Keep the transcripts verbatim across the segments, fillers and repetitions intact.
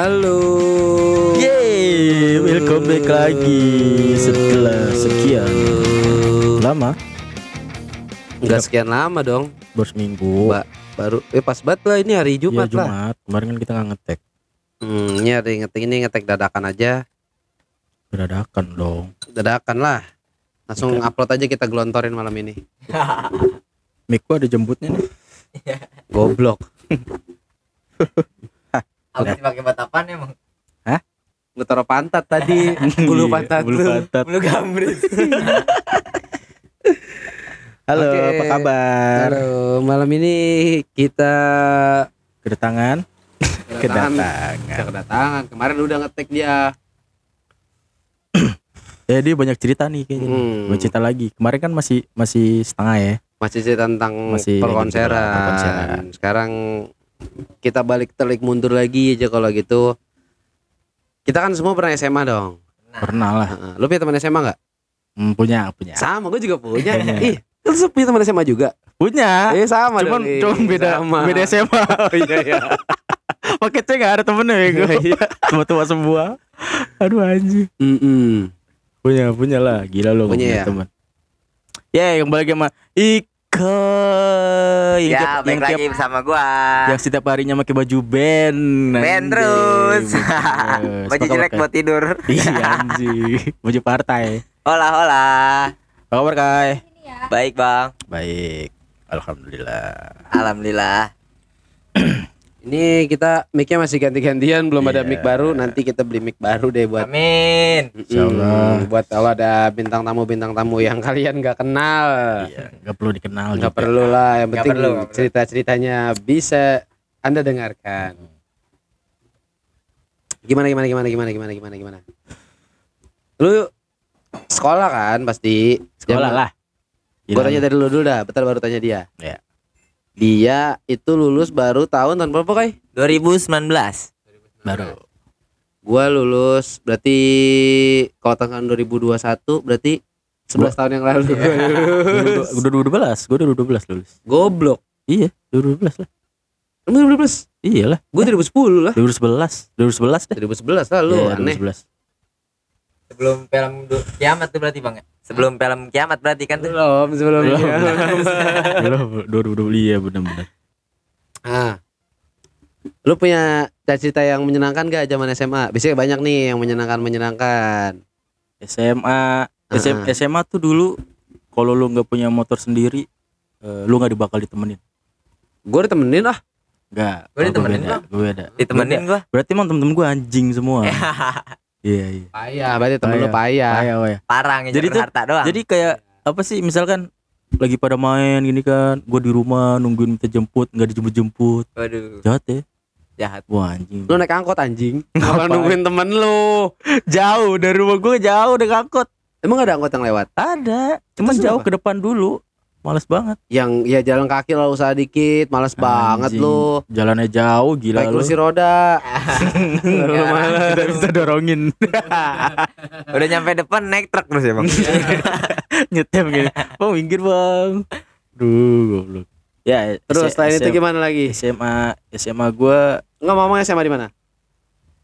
Halo. Yeay, welcome back lagi setelah sekian lama. Enggak sekian lama dong. Baru seminggu. Ba- baru eh pas banget lah ini hari Jumat, ya, Jumat. lah. Kemarin kan kita enggak ngetek. Hmm, ini hari ngetek ini ngetek dadakan aja. Dadakan dong. Dadakan lah. Langsung okay. Upload aja kita gelontorin malam ini. Miku ada jembutnya nih. Goblok. Apa dipakai buat apaan emang? Hah? Lu taruh pantat tadi. Bulu pantat lu. Bulu gambris. Halo, oke. Apa kabar? Halo, malam ini kita kedatangan. Kedatangan. Kedatangan. Kemarin udah ngetek dia. Jadi banyak cerita nih kayaknya. Hmm. Banyak cerita lagi. Kemarin kan masih masih setengah ya. Masih cerita tentang masih perkonseran. perkonseran. Sekarang kita balik telik mundur lagi aja kalau gitu. Kita kan semua pernah S M A dong. Pernah lah. Lu punya teman S M A nggak? Hmm, punya, punya. Sama, gue juga punya. Ih, lu punya teman S M A juga? Punya. Eh sama. Cuman, dong, cuman beda, sama. beda S M A. Oh, iya iya. Paketnya nggak ada temennya ya gue. Tua-tua semua. Aduh anjir. Mm-mm. Punya, punya lah. Gila lo punya, ya? Punya teman. Ya, yang balik sama Iko. Yang ya, tiap, yang lagi tiap, bersama gua. Yang setiap harinya pakai baju band. Band terus. Baju jelek buat tidur. Iya anjing. Baju partai. Hola hola. Apa kabar Kai? Ya. Baik bang. Baik. Alhamdulillah. Alhamdulillah. Ini kita mic-nya masih ganti-gantian, belum yeah. ada mic baru. Nanti kita beli mic baru deh buat. Amin. Insyaallah. Buat kalau ada bintang tamu bintang tamu yang kalian nggak kenal. Iya, nggak perlu dikenal. Nggak perlu lah. Yang gak penting perlu, cerita ceritanya bisa Anda dengarkan. Gimana gimana gimana gimana gimana gimana gimana. Lu sekolah kan pasti. Sekolah Jam, lah. Gue tanya dari lu dulu dah. Betul baru tanya dia. Iya. Yeah. Dia itu lulus baru tahun tahun berapa Kai? dua ribu sembilan belas Baru. Gua lulus berarti kalau tahun dua ribu dua puluh satu berarti sebelas gua, tahun yang lalu. Iya. Gua dua ribu dua belas, gua dua ribu dua belas lulus. Goblok. Iya, dua ribu dua belas lah. dua ribu dua belas Iyalah. Gua dua ribu sepuluh lah. dua ribu sebelas dua ribu sebelas deh. dua ribu sebelas lah lu yeah, aneh. dua ribu sebelas Sebelum film du- kiamat tuh berarti Bang ya? Sebelum film kiamat berarti kan tuh? Belum, sebelum belum, belum, iya benar-benar. Ah, lu punya cerita yang menyenangkan gak zaman S M A? Biasanya banyak nih yang menyenangkan-menyenangkan. S M A, uh-huh. S M A tuh dulu kalau lu nggak punya motor sendiri, uh, lu nggak bakal ditemenin. Gue ditemenin lah. Gak. Gue ditemenin lah. Gue beda. Ditemenin gue. Berarti emang temen-temen gue anjing semua. Iya iya. Payah, berarti temen paya. Lu payah. Payah, payah. Parah ngejar harta doang. Jadi kayak apa sih misalkan lagi pada main gini kan, gua di rumah nungguin minta jemput, enggak dijemput-jemput. Waduh. Jahat ya. Jahat. Wah, anjing. Lu naik angkot anjing. Kalau nungguin temen lu. Jauh dari rumah gua, jauh naik angkot. Emang ada angkot yang lewat? Ada. Cuman Cetus jauh apa? Ke depan dulu. Males banget. Yang ya jalan kaki lah usaha dikit, males anjing. Banget lu. Jalannya jauh gila. Pakai kursi roda. Lu malah enggak bisa dorongin. Udah nyampe depan naik truk terus ya, Bang. Nyetem gini. Bang minggir, Bang. Duh, goblok. Ya, terus selain S M A, itu gimana lagi? S M A, S M A gua enggak ngomong S M A di mana?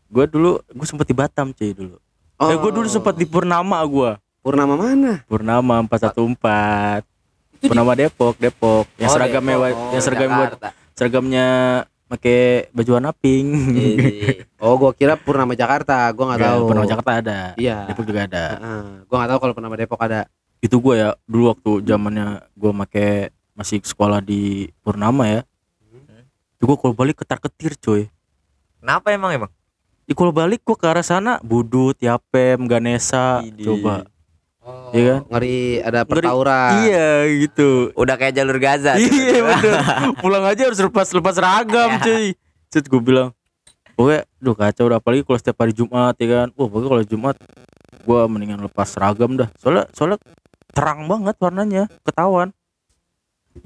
Gua dulu gua sempat di Batam, cuy, dulu. Oh. Eh, gua dulu sempat di Purnama gua. Purnama mana? Purnama empat satu empat Purnama Depok, Depok. Yang oh, seragam mewah, yang seragam buat seragamnya pakai baju warna pink. Oh, gua kira Purnama Jakarta, gua enggak tahu. Purnama Jakarta ada. Iya. Depok juga ada. Heeh. Gua enggak tahu kalau Purnama Depok ada. Itu gua ya dulu waktu zamannya gua make masih sekolah di Purnama ya. Itu gua kalau balik ketar-ketir, coy. Kenapa emang emang? Di kalau balik gua ke arah sana, Budut, Yapem, Ganesa, coba. Oh, iya kan? Ngeri ada pertauran. Ngeri, iya gitu. Udah kayak jalur Gaza. Iya bener. Pulang aja harus lepas-lepas ragam cuy. Cet gue bilang pokoknya duh kacau udah. Apalagi kalau setiap hari Jumat ya kan. Wah pokoknya kalau Jumat gue mendingan lepas ragam dah. Soalnya soalnya terang banget warnanya. Ketahuan.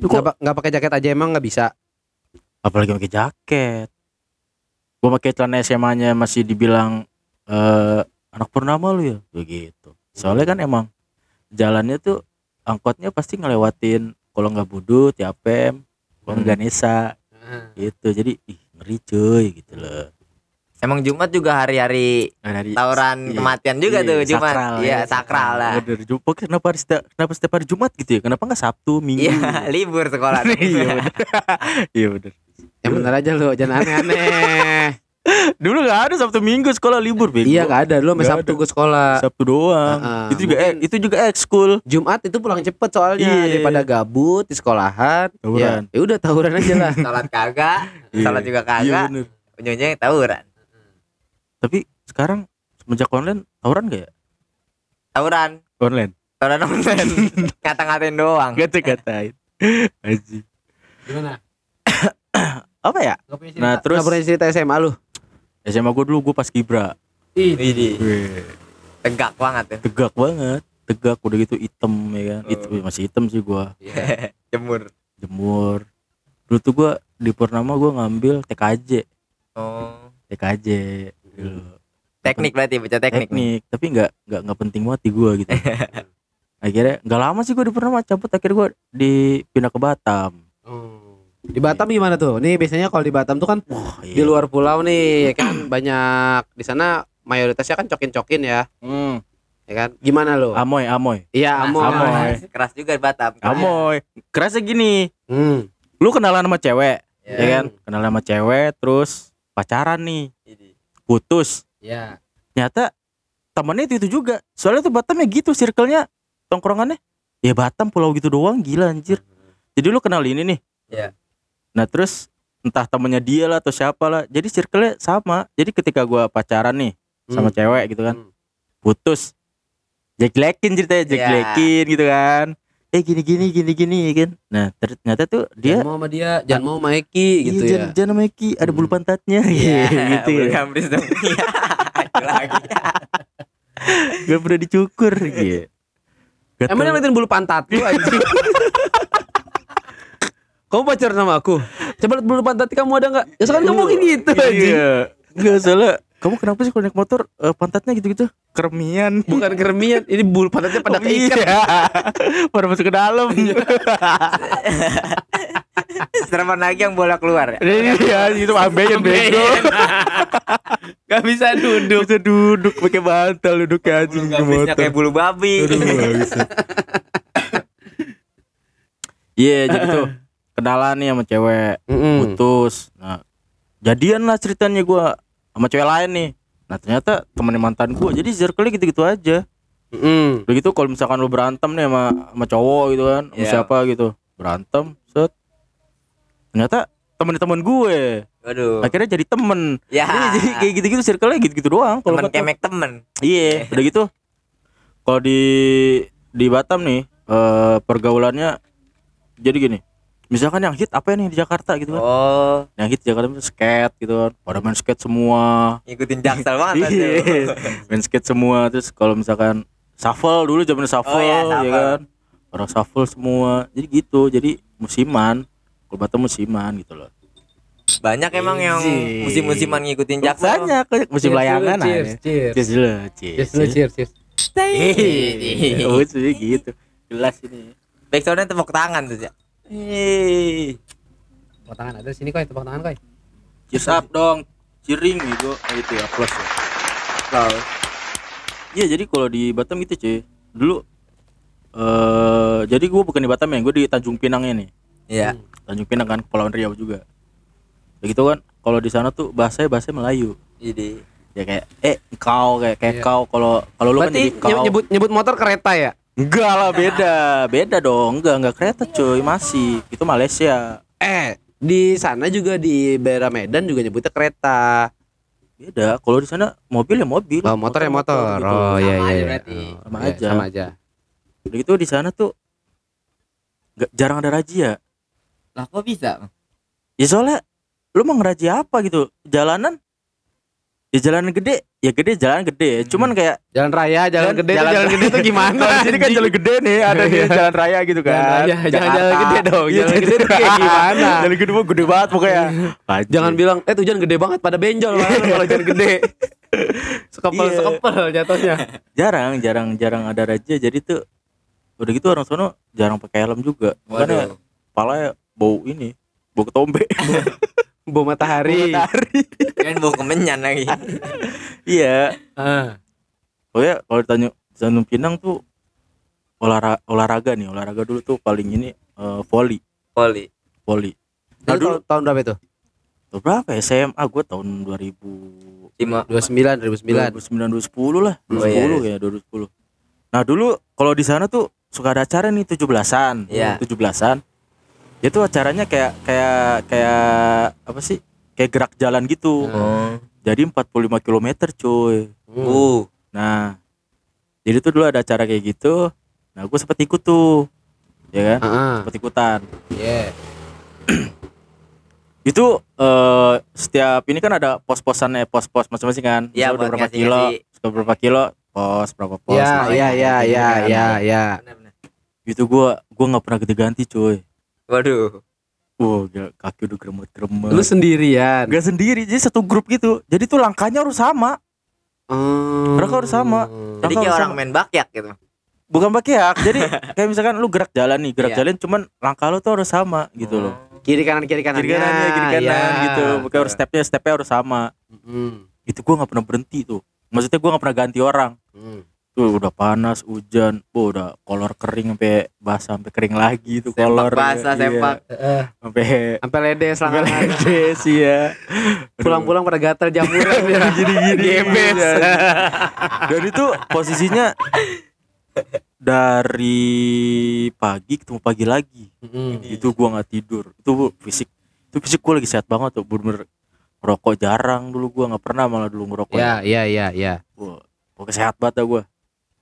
Gak, gak pakai jaket aja emang gak bisa? Apalagi pakai jaket. Gue pakai celana S M A nya masih dibilang e, anak Purnama lu ya begitu. Soalnya kan emang jalannya tuh angkotnya pasti ngelewatin kalau nggak Budut, Yapem, Bang Ganesa, hmm. gitu. Jadi ih ngeri cuy gitu loh. Emang Jumat juga hari-hari tawuran iya, kematian juga iya, tuh Jumat. Sakral, iya, sakral, sakral lah. Bener, Jumat kenapa harus kenapa setiap hari Jumat gitu ya? Kenapa enggak Sabtu, Minggu? Iya, libur sekolah. Iya, iya bener. Yang bener aja lu, jangan aneh-aneh. Dulu enggak ada Sabtu Minggu sekolah libur, Bego. Iya, enggak ada. Lu sampai Sabtu ke sekolah. Sabtu doang. Uh-uh. Itu juga Mungkin, itu juga ekskul. Jumat itu pulang cepet soalnya iya, daripada gabut di sekolahan. Tawuran. Ya, ya udah tawuran aja lah. Salat kagak, salat juga kagak. Iya, punyanya tawuran. Tapi sekarang semenjak online tawuran gak ya? Tawuran online. Tawuran online. Kata-katain doang. Kata-katain. Aji. Gimana? Apa ya? Nah, terus gak pernah cerita S M A lu? S M A gue dulu gue pas Kibra. Ini. Tegak banget ya. Tegak banget. Tegak udah gitu hitam ya kan. Oh. Itu masih hitam sih gue. Yeah. Jemur. Jemur. Dulu tuh gue di Purnama gue ngambil T K J. Oh. T K J. Teknik berarti baca teknik. Teknik, tapi enggak enggak enggak penting banget di gua gitu. Akhirnya enggak lama sih gua di Purnama cabut, akhirnya gua dipindah ke Batam. Oh. Di Batam yeah. Gimana tuh? Nih biasanya kalau di Batam tuh kan oh, yeah. di luar pulau nih kan banyak di sana mayoritasnya kan cokin-cokin ya. Hmm. Ya kan? Gimana lo? Amoy, amoy. Iya, amoy. amoy. Keras juga di Batam. Keras. Amoy. Kerasnya gini. Hmm. Lu kenalan sama cewek, yeah. ya kan? Kenalan sama cewek terus pacaran nih. Putus. Ya. Nyata temannya itu juga. Soalnya tuh Batamnya gitu, circle-nya tongkrongannya. Ya Batam pulau gitu doang, gila anjir. Hmm. Jadi lu kenal ini nih. Ya. Nah, terus entah temannya dia lah atau siapa lah. Jadi circle-nya sama. Jadi ketika gua pacaran nih hmm. sama cewek gitu kan. Hmm. Putus. Jelek-jelekin ceritanya, jelek-jelekin ya. Gitu kan. Eh gini-gini gini-gini kan. Nah, ternyata tuh dia jangan mau sama dia, jangan mau sama Eki gitu iya, ya. Jangan, jangan sama Eki, ada bulu pantatnya yeah, gitu. Bulu kambris dong. Lagi. Gak pernah dicukur gitu. Emang ngeliatin bulu pantat lu anjing. Kamu pacaran sama aku? Coba lihat bulu pantat kamu ada enggak? Ya sekarang kamu gitu anjing. Enggak salah. Kamu kenapa sih kalau naik motor uh, pantatnya gitu-gitu? Kermian. Bukan kermian, ini bulu pantatnya pada oh, keikat. Iya. Pada masuk ke dalam. Setelah lagi yang bola keluar. Ini ya, itu ambeien bego. Gak bisa duduk. Bisa duduk pakai bantal duduk anjing di motor. Kayak bulu babi. Iya, yeah, jadi tuh kenalan nih sama cewek, mm-hmm. putus. Nah, jadian lah ceritanya gue sama cewek lain nih. Nah ternyata temen mantan gue. Jadi circle-nya gitu-gitu aja. Mm. Udah gitu kalau misalkan lo berantem nih sama, sama cowok gitu kan yeah. sama siapa gitu. Berantem set. Ternyata temen-temen gue. Waduh. Akhirnya jadi temen yeah. jadi, jadi kayak gitu-gitu circle-nya gitu-gitu doang. Temen kalo kemek temen. Iya yeah. Udah gitu kalau di di Batam nih uh, pergaulannya jadi gini. Misalkan yang hit apa nih di Jakarta gitu kan. Oh. Yang hit di Jakarta itu skate gitu kan. Pada main skate semua. Ngikutin jaksel banget aja. Main skate semua. Terus kalau misalkan shuffle dulu zaman shuffle, oh, ya, shuffle ya kan. Orang shuffle semua. Jadi gitu. Jadi musiman. Kalau Batam musiman gitu loh. Banyak emang Easy. Yang musim-musiman ngikutin jaksel. Banyak musim layangan aja. Cheers, cheers. Cheers dulu, cheers. Cheers, cheers. Oh, jadi gitu. Jelas ini. Backsoundnya tepuk tangan tuh ya. Hei, tepuk tangan ada sini koi, tepuk tangan koi. Cheers up dong, cheering gitu, nah, itu ya plus. Iya jadi kalau di Batam gitu cuy, dulu, uh, jadi gue bukan di Batam ya, gue di Tanjung Pinang ya nih. Iya. Hmm. Tanjung Pinang kan, Kepulauan Riau juga. Begitu kan, kalau di sana tuh bahasanya bahasa Melayu. Jadi, ya kayak eh kau kayak kayak yeah. kau kalau kalau lu kan jadi kau. Nyebut nyebut motor kereta ya. Enggak lah beda, beda dong, enggak enggak kereta cuy masih itu Malaysia. Eh di sana juga di daerah Medan juga nyebutnya kereta. Beda, kalau di sana mobil ya mobil, oh, motor, motor ya motor. motor gitu. Oh iya iya. Sama aja. Iya, sama aja. Begitu di sana tuh nggak jarang ada razia. Lah kok bisa? Ya soalnya lu mau ngerajia apa gitu jalanan? Ya jalan gede, ya gede jalan gede. Cuman kayak jalan raya, jalan, jalan gede, jalan, jalan gede tuh gimana? Di sini kan jalan gede nih, ada di jalan raya gitu kan. Jalan raya, jangan jalan gede dong. Ya, jalan gede tuh kayak gimana? Jalan gede mah gede banget pokoknya. Jangan bilang, eh tuh jalan gede banget pada benjol kalau jalan gede. Sekepel-sekepel jatuhnya. Jarang, jarang, jarang ada raja. Jadi tuh udah gitu orang sono jarang pakai helm juga. Makanya kepalanya bau ini, bau ketombe. Bo matahari. Kan bo kemenyan lagi. Iya. Uh. Oh ya, kalau ditanya Tanjung Pinang tuh olahraga, olahraga nih, olahraga dulu tuh paling ini uh, volley. Volley. Volley. Nah, dulu tahun berapa itu? Tahun berapa? S M A gue tahun dua ribu sembilan, dua ribu sepuluh lah. dua ribu sepuluh oh, iya. Ya, dua ribu sepuluh. Nah, dulu kalau di sana tuh suka ada acara nih tujuh belasan. Yeah. tujuh belasan. Itu acaranya kayak kayak kayak apa sih? Kayak gerak jalan gitu. Hmm. Jadi empat puluh lima kilometer, cuy. Hmm. Uh. Nah, jadi tuh dulu ada acara kayak gitu. Nah, gue sempet ikut tuh. Ya kan? Uh-huh. Sempet ikutan. Iya. Yeah. Itu uh, setiap ini kan ada pos-posannya, pos-pos masing-masing kan. Iya, udah berapa ngasih, kilo? Sudah berapa kilo? Pos berapa pos? Iya, iya, iya, iya, iya, iya. Itu gua gua enggak pernah ganti-ganti, cuy. Waduh. Wow, gila, kaki udah geremet-geremet. Lu sendirian? Gak sendiri, jadi satu grup gitu. Jadi tuh langkahnya harus sama. Hmm. Mereka harus sama. Mereka jadi kayak orang sama. Main bakyak gitu. Bukan bakyak. Jadi kayak misalkan lu gerak jalan nih, gerak yeah. jalan cuman langkah lu tuh harus sama gitu hmm. loh. Kiri kanan kiri kanan. Kiri kanan kiri kanan yeah. gitu. Bukan harus stepnya stepnya harus sama. Hmm. Itu gua enggak pernah berhenti tuh. Maksudnya gue gak pernah ganti orang. Hmm. Tuh udah panas, hujan, oh, udah kolor kering sampai basah, sampai kering lagi tuh kolor. Sempak basah, iya. sempak. Uh, sampai sampai ledes, sampai ledes ya. Pulang-pulang pada gatal jamuran ya. Gini-gini. Gebes. Dan itu posisinya dari pagi ketemu pagi lagi. Hmm. Itu gue gak tidur. Itu fisik. Itu fisik gue lagi sehat banget tuh, bener-bener. Ngerokok jarang dulu gue, gak pernah malah dulu ngerokok. Iya, iya, iya, iya. Wah, gue sehat banget ya gue.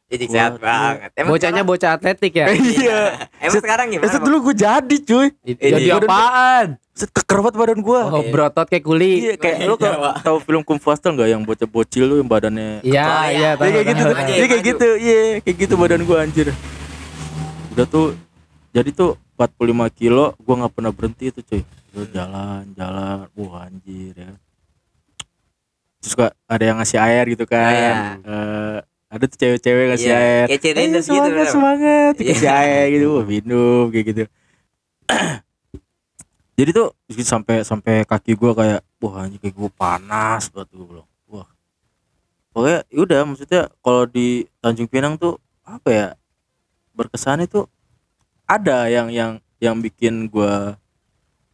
Iya, sehat banget. Emang bocahnya sekarang... bocah atletik ya? Iya. Emang set, sekarang gimana? Set dulu gue jadi cuy. It, jadi it, apaan? Set kekerbat badan gue. Oh, berotot kayak kuli. Iya, kayak lu tau film Kung Fu Hustle gak yang bocah-bocil lu yang badannya. Iya, iya. Dia kayak gitu, dia kayak gitu. Iya, kayak gitu badan gue anjir. Udah tuh, jadi tuh empat puluh lima kilo gue gak pernah berhenti itu cuy. Jalan-jalan, wah anjir ya. Terus suka ada yang ngasih air gitu kan. Ah, ya. uh, ada tuh cewek-cewek ngasih yeah. air. Kayak ceritain eh, semangat, gitu. Semangat, dikasih yeah. air gitu, wah minum kayak gitu. Jadi tuh sampai sampai kaki gua kayak wah anjir kayak gua panas banget gua bilang. Wah. Pokoknya udah maksudnya kalau di Tanjung Pinang tuh apa ya? Berkesan itu ada yang yang yang bikin gua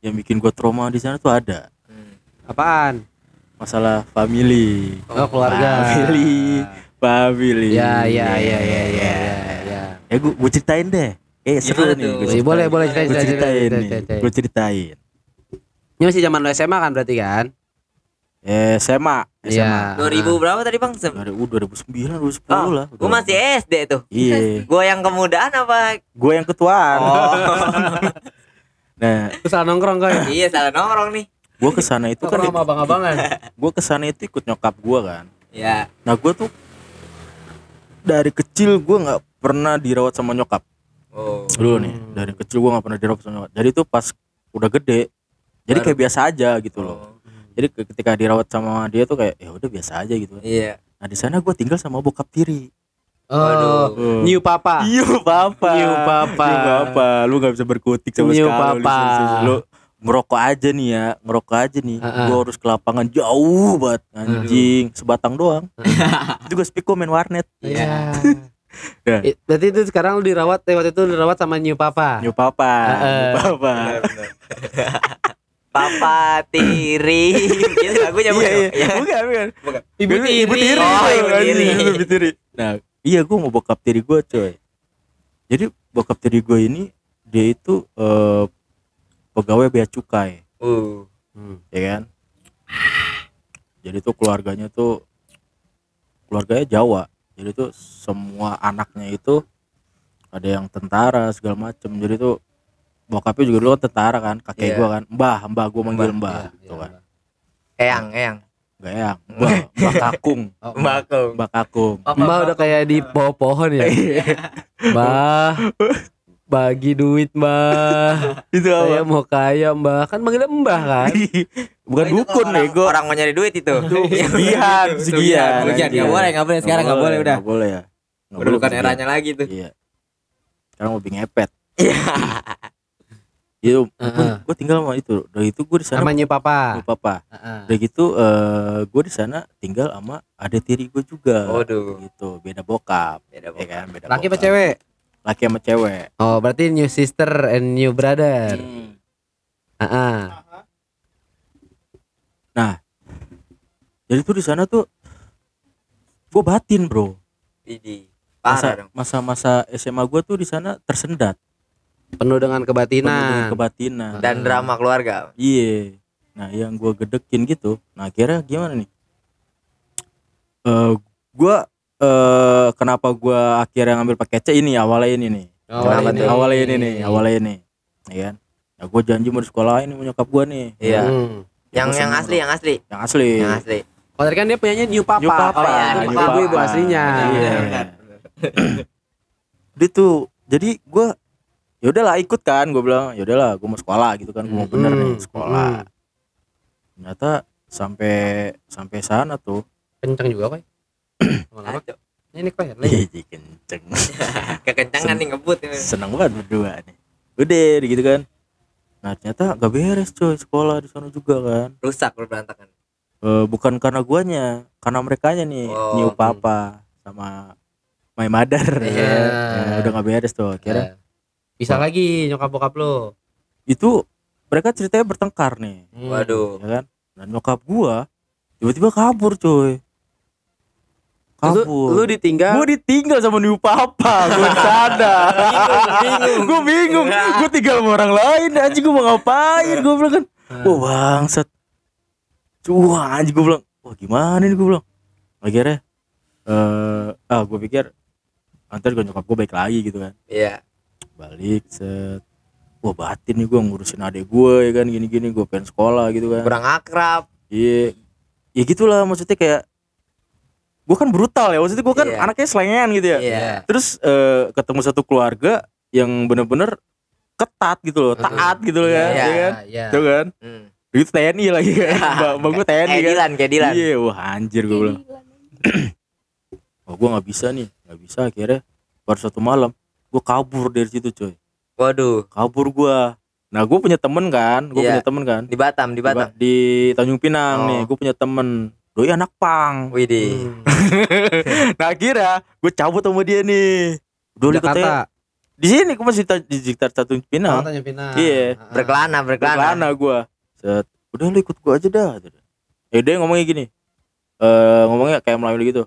yang bikin gue trauma di sana tuh ada. Hmm. Apaan? Masalah family. Oh, keluarga. Family. Family. Ya ya ya ya ya ya. Ya gue gue ceritain deh. Eh seru ya, nih. Ceritain. Boleh boleh ceritain. Gue ceritain. Gue ceritain. Ini masih zaman lu S M A kan berarti kan? Eh S M A. Iya. dua ribu berapa tadi Bang? dua ribu sembilan, dua ribu sepuluh oh, lah. Gue masih S D tuh. Iya. Gue yang kemudahan apa? Gue yang ketuaan. Oh. Nah, salah nongkrong kan? Iya, salah nongkrong nih. Gua kesana itu kan sama abang-abangan. Gua kesana itu ikut nyokap gua kan. Iya. Nah, gua tuh dari kecil gua enggak pernah dirawat sama nyokap. Oh. Dulu nih, dari kecil gua enggak pernah dirawat sama nyokap. Jadi tuh pas udah gede, jadi kayak biasa aja gitu loh. Oh. Jadi ketika dirawat sama dia tuh kayak ya udah biasa aja gitu. Iya. Nah, di sana gua tinggal sama bokap tiri. Aduh, oh, new papa, new papa, new papa, new papa. Lu nggak bisa berkutik sama new sekali. Papa. Lu ngerokok aja nih ya, ngerokok aja nih. Uh-uh. Gua harus ke lapangan jauh banget, anjing, uh-huh. sebatang doang. Itu gua speak komen warnet. Iya. Nah. Berarti itu sekarang lu dirawat, waktu itu dirawat sama new papa. New papa, uh-uh. new papa. Papa tiri. Itu lagunya bukan. Iya, iya. Bukan, bukan. Bukan. Ibu tiri. Ibu tiri. Oh, ibu tiri. Ibu tiri. Nah. Iya, gue mau bokap tiri gue coy. Jadi bokap tiri gue ini dia itu uh, pegawai bea cukai, uh. hmm, ya kan? Jadi tuh keluarganya tuh keluarganya Jawa. Jadi tuh semua anaknya itu ada yang tentara segala macem. Jadi tuh bokapnya juga dulu kan tentara kan, kakek yeah. gue kan, mbah, mbah gue manggil mbah, yeah, tuh yeah. kan. Eyang, eyang. Gak ya, mbak, mbak kakung, mbak kakung, mbak kakung, mbak udah kayak di pohon ya, mbak, bagi duit mbak, itu saya mau kaya mbak, kan manggilnya mbah kan, bukan dukun nego, orang mau nyari duit itu, segian, segian, nggak boleh, nggak boleh sekarang nggak boleh udah, nggak boleh ya, udah bukan eranya lagi tuh, sekarang mau ngepet, Iya, uh-huh. Gue tinggal sama itu. Dari itu gue di sana sama papa. Papa. Uh-huh. Dari gitu uh, gue di sana tinggal sama adik tiri gue juga. Waduh. Gitu, beda bokap. Beda bokap. Ya kan? Beda laki bokap. Sama cewek. Laki sama cewek. Oh, berarti new sister and new brother. Hmm. Uh-huh. Uh-huh. Nah, jadi tuh di sana tuh gue batin, bro. Idi. Masa, masa-masa S M A gue tuh di sana tersendat, penuh dengan kebatinan, penuh dengan kebatinan dan drama keluarga. Iya. Nah, yang gue gedekin gitu. Nah, akhirnya gimana nih? Uh, gue uh, kenapa gue akhirnya ngambil paket C ini awalnya ini nih. Awalnya ini, awalnya ini nih, awalnya ini. Iya kan? Nah, gue janji mau di sekolah ini nyokap gue nih. Iya. Hmm. Yang yang asli, yang asli. Yang asli. Yang asli. Padahal oh, kan dia punyanya New Papa. New Papa. Oh, ya, New Papa. Ibu aslinya. Iya. Dia tuh jadi gue ya udahlah ikut kan, gue bilang ya udahlah gue mau sekolah gitu kan, gue mau bener nih sekolah. Ternyata sampai sampai sana tuh kenceng juga, Koy. Lama-lama. Ini Koy lagi kenceng. Kekencangan nih ngebut. Seneng banget berdua nih. Udah gitu kan. Nah, ternyata gak beres coy sekolah di sana juga kan. Rusak, berantakan. E, bukan karena guanya, karena merekanya nih, oh, New Papa hmm. sama my mother. Yeah. Ya, udah gak beres tuh akhirnya. Yeah. Bisa Wah. Lagi nyokap bokap lo. Itu mereka ceritanya bertengkar nih. Hmm. Waduh. Ya kan? Dan nyokap gua tiba-tiba kabur, coy. Kabur. Lu, lu ditinggal? Gua ditinggal sama New Papa. Gua sana. bingung, bingung. Gua bingung. Gua tinggal sama orang lain. Anjir, gua mau ngapain? Gua bilang kan, wah bangsat. Cua anjir, gua bilang, wah gimana nih gua bilang. Akhirnya, uh, ah gua pikir antar gua nyokap gua baik lagi gitu kan. Iya. Balik set. Wah batin nih gua ngurusin adik gua ya kan, gini-gini gua pengen sekolah gitu kan. Kurang akrab. Iya. Ya gitulah maksudnya kayak. Gue kan brutal ya, maksudnya gue kan yeah. anaknya selengean gitu ya yeah. Terus uh, ketemu satu keluarga yang bener-bener ketat gitu loh, taat gitu loh yeah, kan, yeah, ya kan? Yeah. Tuh kan mm. Itu T N I lagi kan, mbak gue T N I kan. Kedilan, iya, wah anjir gue bilang oh gue gak bisa nih, gak bisa akhirnya. Baru satu malam, gue kabur dari situ coy. Waduh. Kabur gue. Nah gue punya temen kan, gue yeah. punya temen kan Di Batam, di Batam Di, di Tanjung Pinang oh. nih, gue punya temen doi anak pang. Widih. Hmm. Nah akhirnya gue cabut sama dia nih. Dulu katanya di sini gue masih di sekitar Tanjung Pinang. Tanjung Pinang. Iya. Uh-huh. Berkelana, berkelana. Berkelana gue. Set. Udah lu ikut gue aja dah. Eh dia ngomongnya gini. Eh uh, ngomongnya kayak Melayu gitu.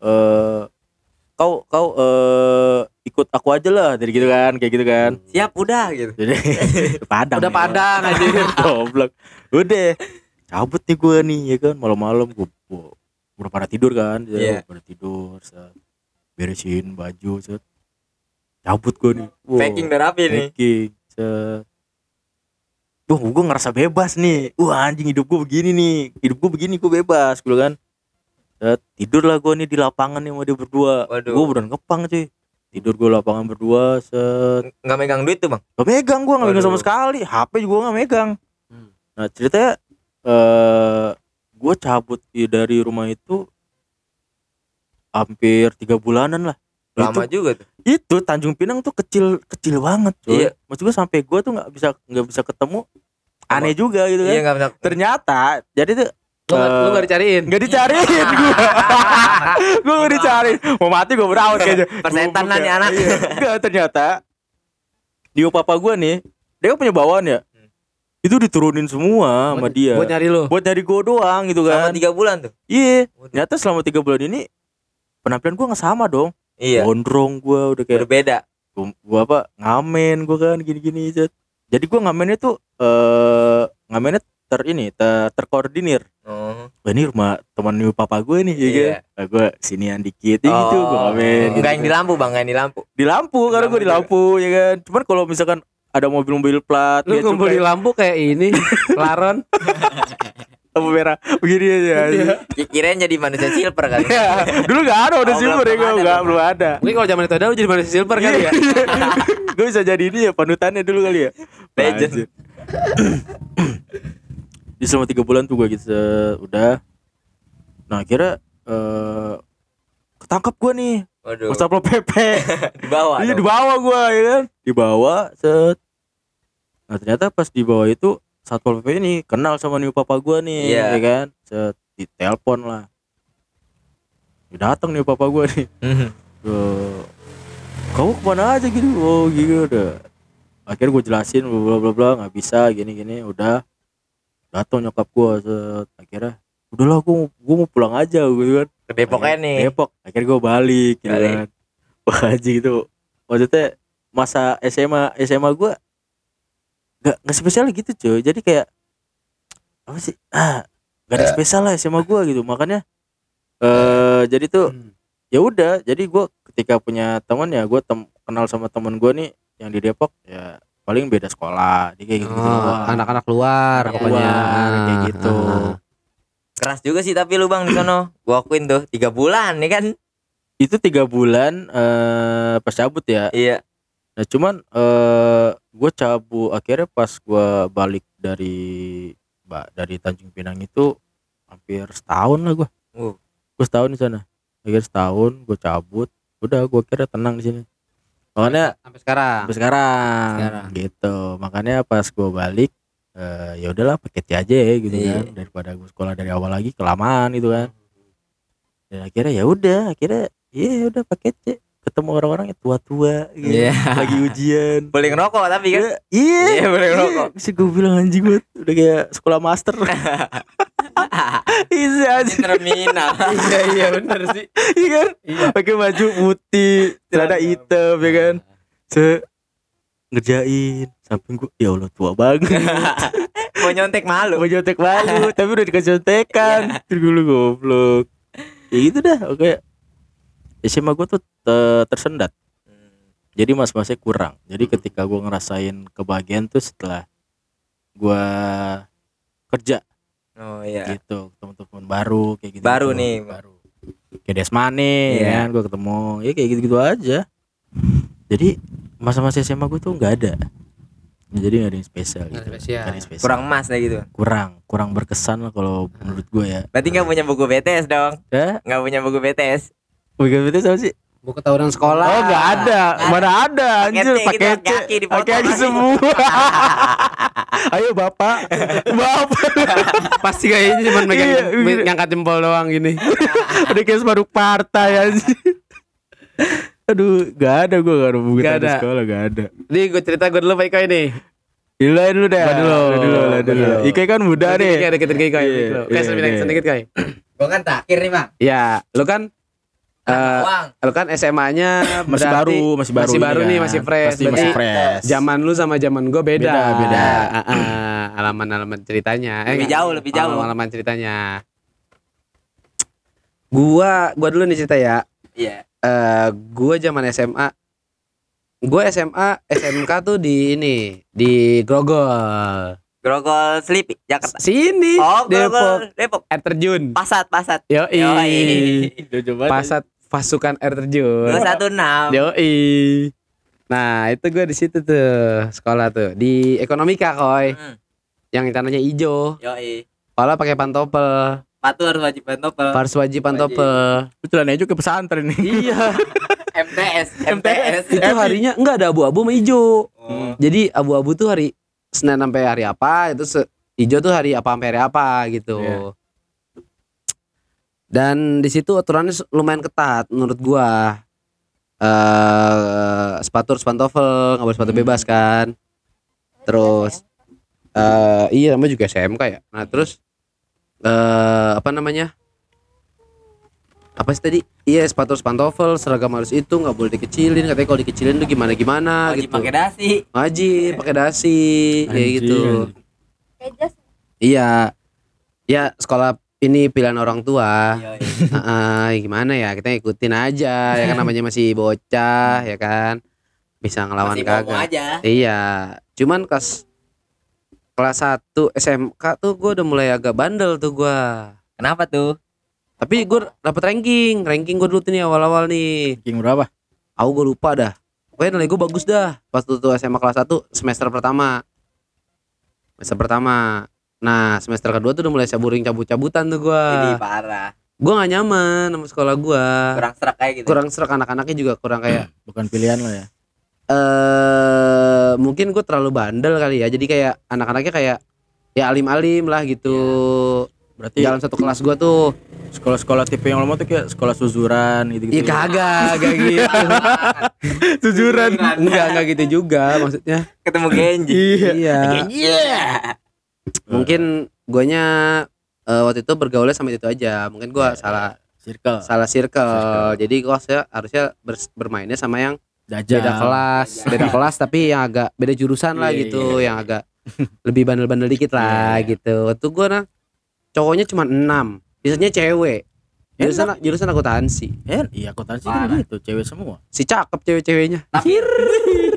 Eh uh, kau kau uh, ikut aku aja lah dari gitu kan, kayak gitu kan. Siap udah gitu. Padang. Udah padang aja. Goblok. Udah. Cabut nih gue nih ya kan, malam-malam gue udah pada tidur kan yeah. pada tidur set. Beresin baju set. Cabut gue nih wow. packing udah rapi nih packing set. Wah gue ngerasa bebas nih, wah anjing hidup gue begini nih, hidup gue begini gue bebas gue kan set. Tidur lah gue nih di lapangan nih sama dia berdua. Waduh. Gue beneran ngepang cuy, tidur gue lapangan berdua set. Gak megang duit tuh bang? Gak megang, gue gak megang sama sekali, H P juga gak megang. hmm. Nah ceritanya Uh, gue cabut dari rumah itu hampir tiga bulanan lah. Lama itu, juga tuh. Itu Tanjung Pinang tuh kecil kecil banget coy. Iya. Maksud gue sampai gue tuh nggak bisa nggak bisa ketemu. Aneh Sama. juga gitu kan. Iya, gak bisa. Ternyata jadi tuh lu uh, nggak dicariin. Nggak dicariin gue. Gue nggak dicariin. Mau mati gue berawat kayaknya. Persetan lah nih anak. Iya. Ternyata dia papa gue nih, dia punya bawaan ya. Itu diturunin semua buat, sama dia. Buat nyari lo. Buat nyari gue doang gitu kan. Selama tiga bulan tuh. Iya. Ternyata selama tiga bulan ini penampilan gue enggak sama dong. Iya. Gondrong gue udah kayak berbeda. Gue apa? Ngamen gue kan gini-gini. Jadi gue ngamennya tuh eh ngamennya ter ini ter, terkoordinir. Oh. Wah, ini rumah teman new papa gue nih ya yeah. kan. Nah, gue sinian dikit ya, oh. gitu gue ngamen. Enggak gitu. Yang di lampu Bang, enggak yang di lampu. Di lampu karena gue di lampu ya kan. Cuman kalau misalkan ada mobil-mobil plat lu ngumpul di lampu kayak ini laron lampu merah begini aja kirain jadi manusia silver kan. Dulu gak ada udah oh, silver belum ya, gak belum ada mungkin kalau zaman itu ada lu jadi manusia silver kali ya. Gue bisa jadi ini ya panutannya dulu kali ya, legend. Di selama tiga bulan tuh gue gitu udah. Nah akhirnya uh, ketangkap gue nih. Waduh. Masa P P. Dibawa. Iya dibawa gue ya kan. Dibawa set. Nah ternyata pas di bawah itu Satpol P P ini kenal sama new papa gue nih, yeah. ya kan? Set, ditelepon lah. Datang new papa gue nih. Mm-hmm. Duh, kamu kemana aja gitu? Oh gitu udah. Akhirnya gue jelasin bla bla bla nggak bisa gini gini. Udah datang nyokap gue. Set, akhirnya udahlah gue gue mau pulang aja gitu kan. Ke Depok akhirnya, nih. Depok. Akhirnya gue balik. Gitu kan. Wajib gitu. Maksudnya masa S M A S M A gue nggak nggak spesial gitu cuy. Jadi kayak apa sih? Ah nggak ada spesial lah S M A gue gitu. Makanya uh, jadi tuh hmm. ya udah. Jadi gue ketika punya teman ya gue tem- kenal sama teman gue nih yang di Depok ya paling beda sekolah. Dia kayak gitu. Oh, anak-anak luar ya, pokoknya luar, kayak gitu. Uh-huh. Keras juga sih tapi lu bang di sono. Gue akuin tuh tiga bulan nih kan. Itu tiga bulan uh, pas cabut ya. Iya. Nah cuman uh, gue cabut akhirnya pas gue balik dari bah, dari Tanjung Pinang itu hampir setahun lah gue. Uh. Gue setahun di sana. Akhir setahun gue cabut. Udah gue kira tenang di sini. Makanya sampai sekarang. Sampai sekarang. sekarang. Gitu. Makanya pas gue balik uh, ya udahlah paket aja ya gitu iya. kan daripada gue sekolah dari awal lagi kelamaan gitu kan. Dan akhirnya ya udah akhirnya ya udah pakai C ketemu orang-orang yang tua-tua gitu. Yeah. Lagi ujian boleh ngerokok tapi kan iya yeah. yeah, boleh ngerokok yeah. Gue bilang anjing gue udah kayak sekolah master iya anjing terminal iya iya benar sih iya kan yeah. Pakai baju putih celana hitam ya kan se ngerjain samping gue ya Allah tua banget mau nyontek malu mau nyontek malu tapi udah dikasih nyontekan yeah. Dulu goblok ya gitu dah oke S M A gue tuh te- tersendat hmm. Jadi mas-masnya kurang jadi hmm. ketika gue ngerasain kebahagiaan tuh setelah gue kerja oh iya gitu teman-teman baru kayak gitu baru gitu. Nih baru kayak Desman nih yeah. kan gue ketemu ya kayak gitu-gitu aja jadi masa-masa S M A gue tuh nggak ada jadi nggak ada yang spesial gitu spesial. Spesial. Kurang emas lah gitu kurang kurang berkesan lah kalau menurut gue ya berarti nggak punya buku B T S dong nggak punya buku B T S buku B T S apa sih buku tahunan sekolah oh nggak ada nah. Mana ada anjir pakai gitu, kaki semua ayo bapak bapak pasti kayaknya cuma megang iya, gitu. Ngangkat jempol doang gini udah kayak baru partai anjir aduh nggak ada gue nggak ada buku tahunan sekolah nggak ada nih gue cerita gue dulu Pak Iko ini Ilain dulu deh dulu dulu dulu Iko kan muda nih kayak deketin Iko kayak sedikit kayak gue kan terakhir nih bang ya lu kan Uh, lu kan S M A-nya masih baru, masih baru, masih baru nih, kan? masih fresh. Pasti berarti masih fresh. Zaman lu sama zaman gue beda, beda, beda. Uh, uh, alaman-alaman ceritanya. Lebih eh, jauh, lebih jauh. Alaman-alaman ceritanya. Gua, gua dulu nih cerita ya. Iya. Yeah. Uh, gua zaman S M A, gua S M A, S M K tuh di ini, di Grogol. Grogol Slipi, Jakarta. Sini. Oh, Grogol, Depok. Depok. Air terjun. Pasat, pasat. Yo i. Pasat pasukan air terjun. dua satu enam. Yo i. Nah, itu gue di situ tuh sekolah tuh di Ekonomika, Koy. Hmm. Yang tanahnya hijau. Yo i. Kepala pakai pantopel. Patu harus wajib pantopel. Harus wajib pantopel. Celananya juga pesantren nih. Iya. M T S, M T S. Itu harinya enggak ada abu-abu sama hijau. Oh. Jadi abu-abu tuh hari Senin sampai hari apa itu se- hijau tuh hari apa sampai hari apa gitu yeah. Dan di situ aturannya lumayan ketat menurut gua eh sepatu pantofel nggak boleh sepatu bebas kan terus uh, iya namanya juga S M K ya nah terus uh, apa namanya apa sih tadi iya sepatu pantofel seragam harus itu nggak boleh dikecilin katanya kalau dikecilin tuh gimana gimana gitu pakai dasi wajib pakai dasi kayak gitu iya ya sekolah ini pilihan orang tua uh, gimana ya kita ikutin aja ya kan namanya masih bocah ya kan bisa ngelawan kagak iya cuman kelas kelas satu S M K tuh gue udah mulai agak bandel tuh gue kenapa tuh tapi gue dapet ranking, ranking gue dulu tuh nih awal-awal nih ranking berapa? Aku gue lupa dah pokoknya nilai gue bagus dah pas itu S M A kelas satu semester pertama semester pertama nah semester kedua tuh udah mulai caburing cabut-cabutan tuh gue jadi parah gue gak nyaman sama sekolah gue kurang serak kayak gitu kurang serak anak-anaknya juga kurang kayak bukan pilihan lo ya uh, mungkin gue terlalu bandel kali ya. Jadi kayak anak-anaknya kayak ya alim-alim lah gitu. Ya. Berarti dalam satu kelas gue tuh sekolah-sekolah tipe yang lo mau tuh kayak sekolah suzuran gitu-gitu. Iya kagak, kayak gitu. Suzuran. Enggak, enggak gitu juga maksudnya. Ketemu Genji. Iya. Genji. Mungkin guanya uh, waktu itu bergaulnya sama itu aja. Mungkin gua ya, salah circle. Salah circle. circle. Jadi gua harusnya, harusnya ber, bermainnya sama yang Dajam. beda kelas, Dajam. beda kelas tapi yang agak beda jurusan lah gitu, yang agak lebih bandel-bandel dikit lah gitu. Waktu gua nah cowoknya cuma enam, biasanya cewek. Jurusan enak. Jurusan akuntansi. En, iya akuntansi kan gitu, cewek semua. Si cakep cewek-ceweknya.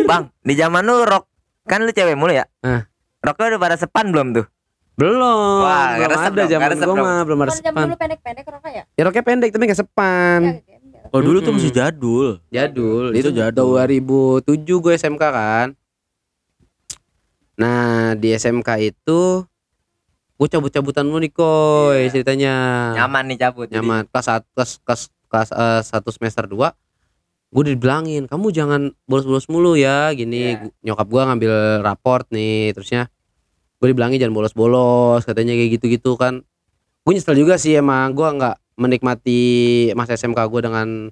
Bang, di zaman lu rock kan lu cewek mulu ya? Heeh. Rock lu udah pada sepan belum tuh? Belum. Wah, belum ada zaman gua mah belum ada sepan. Zaman dulu pendek-pendek roknya ya? Ya roknya pendek tapi enggak sepan. Kalau dulu tuh masih jadul. Jadul. Itu jadul dua ribu tujuh gue S M K kan. Nah, di S M K itu gue cabut-cabutan mulu nih koy, yeah. ceritanya. Nyaman nih cabut. Nyaman. Jadi. Kelas kelas kelas kelas uh, satu semester dua gue dibilangin, kamu jangan bolos-bolos mulu ya, gini. Yeah. Nyokap gue ngambil raport nih, terusnya gue dibilangin jangan bolos-bolos, katanya kayak gitu-gitu kan. Gue nyesel juga sih emang, gue nggak menikmati masa S M K gue dengan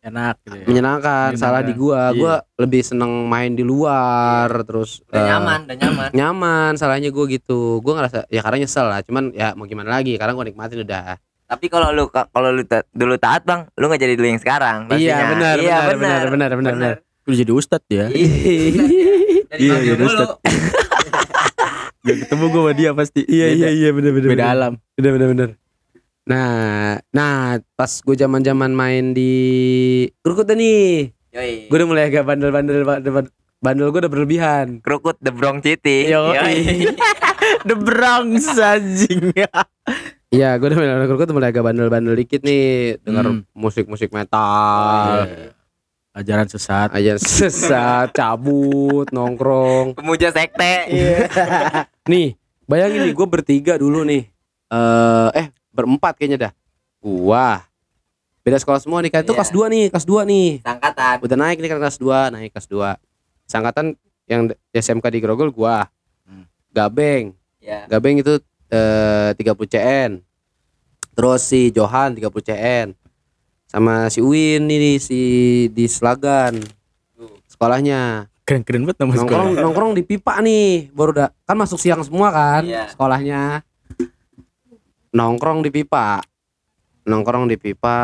enak gitu ya. Menyenangkan, Menyenangkan. Salah di gua, gue yeah. lebih seneng main di luar yeah. terus udah uh, nyaman, udah nyaman. Nyaman, salahnya gue gitu. Gue ngerasa ya karena nyesel lah, cuman ya mau gimana lagi, karena gue nikmatin udah. Tapi kalau lu kalau lu ta- dulu taat, Bang, lu enggak jadi dulu yang sekarang. Iya, benar, iya, benar, benar, benar, benar, benar. Lu jadi ustad ya. Iya, jadi ustad. Gak ketemu gue sama dia pasti. Iya, iya, iya, benar, benar. Beda alam. Benar, benar, benar. Nah, nah pas gue zaman-zaman main di Krukutan nih, gue udah mulai agak bandel-bandel, bandel, bandel gue udah berlebihan. Krukut The Bronx City, The Bronx anjing. Iya, gue udah mulai Krukut mulai agak bandel-bandel dikit nih, dengar hmm. musik-musik metal, oh, iya. ajaran sesat, ajaran sesat, cabut, nongkrong, pemuja sekte. Nih, bayangin nih gue bertiga dulu nih, uh, eh. berempat kayaknya dah. Wah. Beda sekolah semua nih. Kan itu yeah. kelas dua nih, kelas dua nih. Sangkatan. Udah naik nih kan kelas dua, naik kelas dua. Sangkatan yang S M K di Grogol gua. Hmm. Gabeng. Yeah. Gabeng itu eh, tiga puluh C N. Terus si Johan tiga puluh C N. Sama si Uin nih si di Slagan. Sekolahnya. Keren-keren banget nama sekolah. Nongkrong, nongkrong di pipa nih. Baru udah kan masuk siang semua kan yeah. sekolahnya. Nongkrong di pipa, nongkrong di pipa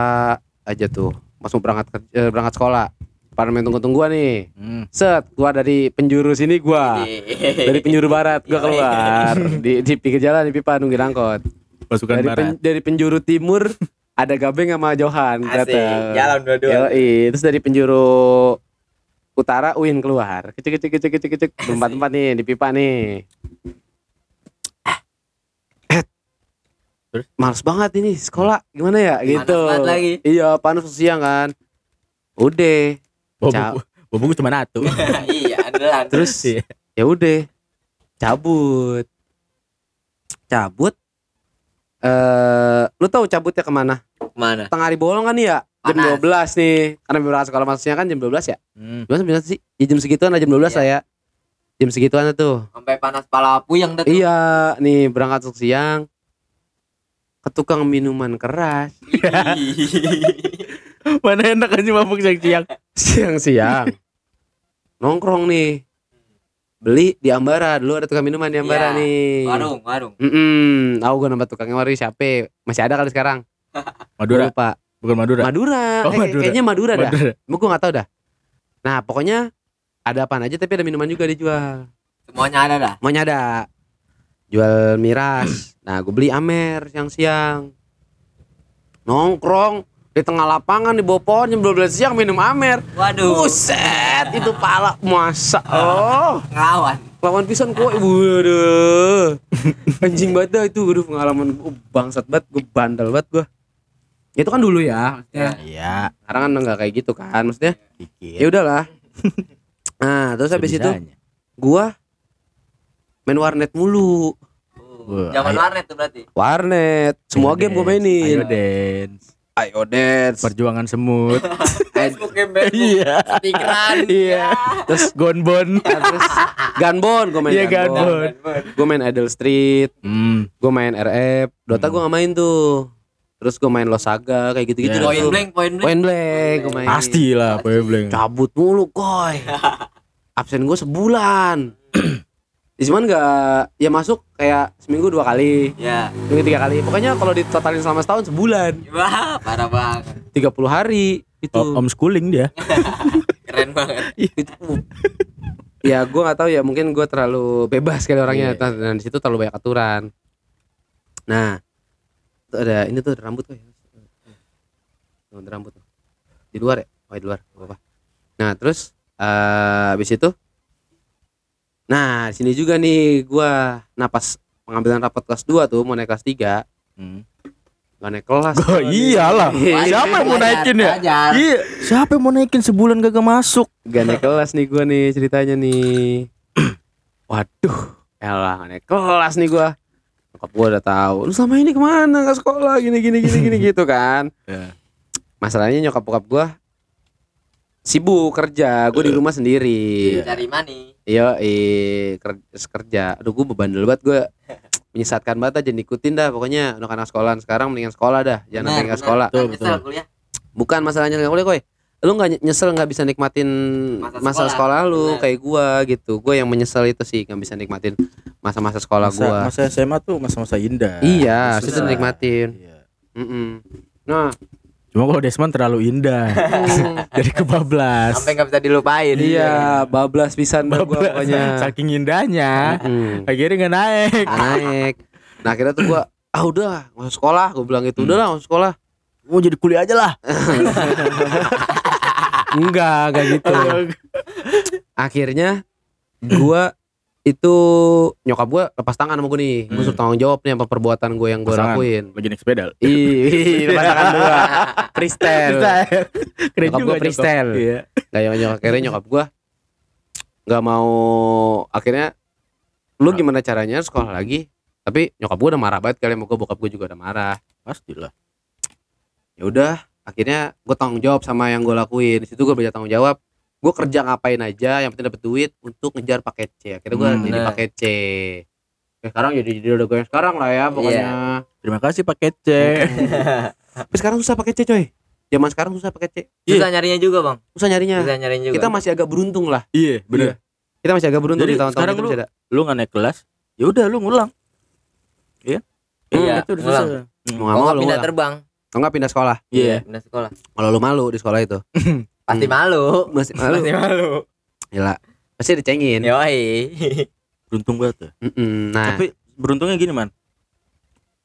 aja tuh. Masuk berangkat kerja, berangkat sekolah. Para main tunggu-tunggu gua nih. Hmm. Set, gua dari penjuru sini gua. Dari penjuru barat gua keluar. Di di pinggir jalan di pipa nungguin angkot. Pasukan dari barat. Pen, dari penjuru timur ada Gabeng sama Johan. Asik, jalan dua-dua. Yoi, terus dari penjuru utara Uin keluar. Kecik-kecik-kecik-kecik-kecik tempat-tempat nih di pipa nih. Males banget ini sekolah gimana ya panas gitu lagi. Iya panas siang kan udah bobo cuma satu iya andalan terus ya udah cabut cabut eh lu tahu cabutnya kemana kemana tengah hari bolong kan ya jam dua belas nih karena berangkat sekolah maksudnya kan jam dua belas ya hmm. jam dua belas sih ya, jam segituan lah jam dua belas lah ya jam segituan tuh sampai panas pala puyeng dah tuh iya nih berangkat siang ke tukang minuman keras. Mana enak aja mabuk siang-siang. Siang-siang. Nongkrong nih. Beli di Ambara. Dulu ada tukang minuman di Ambara ya, nih. Warung, warung. Heeh. Tahu gua nama tukangnya warung siapa? Masih ada kali sekarang. Madura, Pak. Bukan Madura. Madura. Oh, eh, Madura. Kayaknya Madura, Madura dah. Emang gua enggak tahu dah. Nah, pokoknya ada apaan aja tapi ada minuman juga dijual. Semuanya ada dah. Semuanya ada. Jual miras. Nah gue beli amer siang-siang. Nongkrong di tengah lapangan di bawah pohon jam dua belas siang minum amer. Waduh. Buset itu pala masa. Oh. Ngelawan. Ngelawan pisan kok. Waduh. Anjing banget dah itu. Waduh pengalaman gue bangsat banget. Gue bandel banget gue. Itu kan dulu ya. Iya. Ya. Sekarang kan enggak kayak gitu kan. Maksudnya. Ya udahlah. Nah terus habis itu gue main warnet mulu. Uh, Jaman ayo. Warnet tuh berarti. Warnet, semua ayo game dance, gue mainin. Ayo dance. Ayo dance. Perjuangan semut. Facebook game. Iya. Stikeran. Iya. Terus Gonbon. Ya, terus Gunbon, gue main yeah, Gunbon. Gue main Idle Street. Hmm. Gue main R F. Dota hmm. gue gak main tuh. Terus gue main Losaga kayak gitu-gitu. Yeah. Point blank, point blank. Point blank gue main. Pastilah point blank. Cabut mulu, coy. Absen gue sebulan. Cuman gak, ya masuk kayak seminggu dua kali, ya. Seminggu tiga kali. Pokoknya kalau ditotalin selama setahun sebulan. Wah, parah banget. tiga puluh hari itu. Homeschooling dia. Keren banget. Itu. Ya gue nggak tahu ya, mungkin gue terlalu bebas kali orangnya, yeah. Dan di situ terlalu banyak aturan. Nah, itu ada ini tuh rambut tuh. Rambut, rambut tuh. Di luar ya? Oh di luar, nggak apa-apa. Nah terus uh, abis itu. Nah, sini juga nih gua napas pengambilan rapat kelas dua tuh mau naik kelas tiga. Hmm. Gak naik kelas. Oh, iyalah. Siapa yang mau naikin ya? Iya, siapa yang mau naikin sebulan kagak masuk? Gak naik kelas nih gua nih ceritanya nih. Waduh, elah gak naik kelas nih gua. Nyokap gua udah tahu. Lu selama ini kemana? Gak sekolah gini gini gini gini gitu kan. Yeah. Masalahnya nyokap bokap gua sibuk kerja, gue di rumah sendiri. Cari money. Iya, eh kerja. Aduh, gue bandel banget, gue menyesatkan banget, aja ngikutin dah. Pokoknya anak-anak sekolahan sekarang mendingan sekolah dah, jangan sampai enggak sekolah. Betul, betul. Kuliah. Bukan masalahnya enggak kuliah, koy. Lu enggak nyesel enggak bisa nikmatin masa, masa sekolah, sekolah lu bener. Kayak gue gitu. Gue yang menyesal itu sih, enggak bisa nikmatin masa-masa sekolah masa, gue. Masa S M A tuh masa-masa indah. Iya, itu nikmatin. Iya. Mm-mm. Nah, cuma kalau Desman terlalu indah. Jadi kebablas. Sampai gak bisa dilupain. Iya, bablas pisan gue pokoknya. Saking indahnya. Mm-hmm. Akhirnya gak naik. Gak naik. Nah akhirnya tuh gue, ah udah gak usah sekolah. Gue bilang gitu, udah lah gak usah sekolah. Mau jadi kuliah aja lah. Enggak, gak gitu. Akhirnya gue itu nyokap gue lepas tangan sama gue nih, hmm. gue suruh tanggung jawab nih apa perbuatan gue yang gue lakuin. Lagi naik sepeda. Ih, lepas tangan dua. Freestyle. Nyokap gue freestyle. Iya. Gak nyokap, akhirnya nyokap gue gak mau, akhirnya lu gimana caranya sekolah lagi. Tapi nyokap gue udah marah banget kali sama gue, bokap gue juga udah marah. Pastilah. Ya udah, akhirnya gue tanggung jawab sama yang gue lakuin. Di situ gue belajar tanggung jawab. Gue kerja ngapain aja, yang penting dapet duit untuk ngejar paket C. Akhirnya gue hmm, jadi nah. paket C. Oke, sekarang jadi jadi udah gue sekarang lah ya pokoknya. Yeah. Terima kasih paket C. Tapi sekarang susah paket C coy. Zaman sekarang susah paket C. Susah yeah. nyarinya juga bang. Susah nyarinya. Susah nyarinya juga. Kita masih agak beruntung lah. Iya yeah, benar. Yeah. Kita masih agak beruntung jadi, di tahun-tahun itu masih ada. Lu nggak naik kelas, ya udah lu ngulang. Iya. Yeah. Iya. Yeah, itu udah ngulang. Susah. Hmm. Mau nggak pindah terbang? Mau nggak pindah sekolah? Iya. Yeah. Pindah sekolah. Kalau lu malu di sekolah itu. Pasti malu, masih malu. Pasti malu. Gila. Pasti dicengin. Yoi. Beruntung banget tuh. Nah. Tapi beruntungnya gini, Man.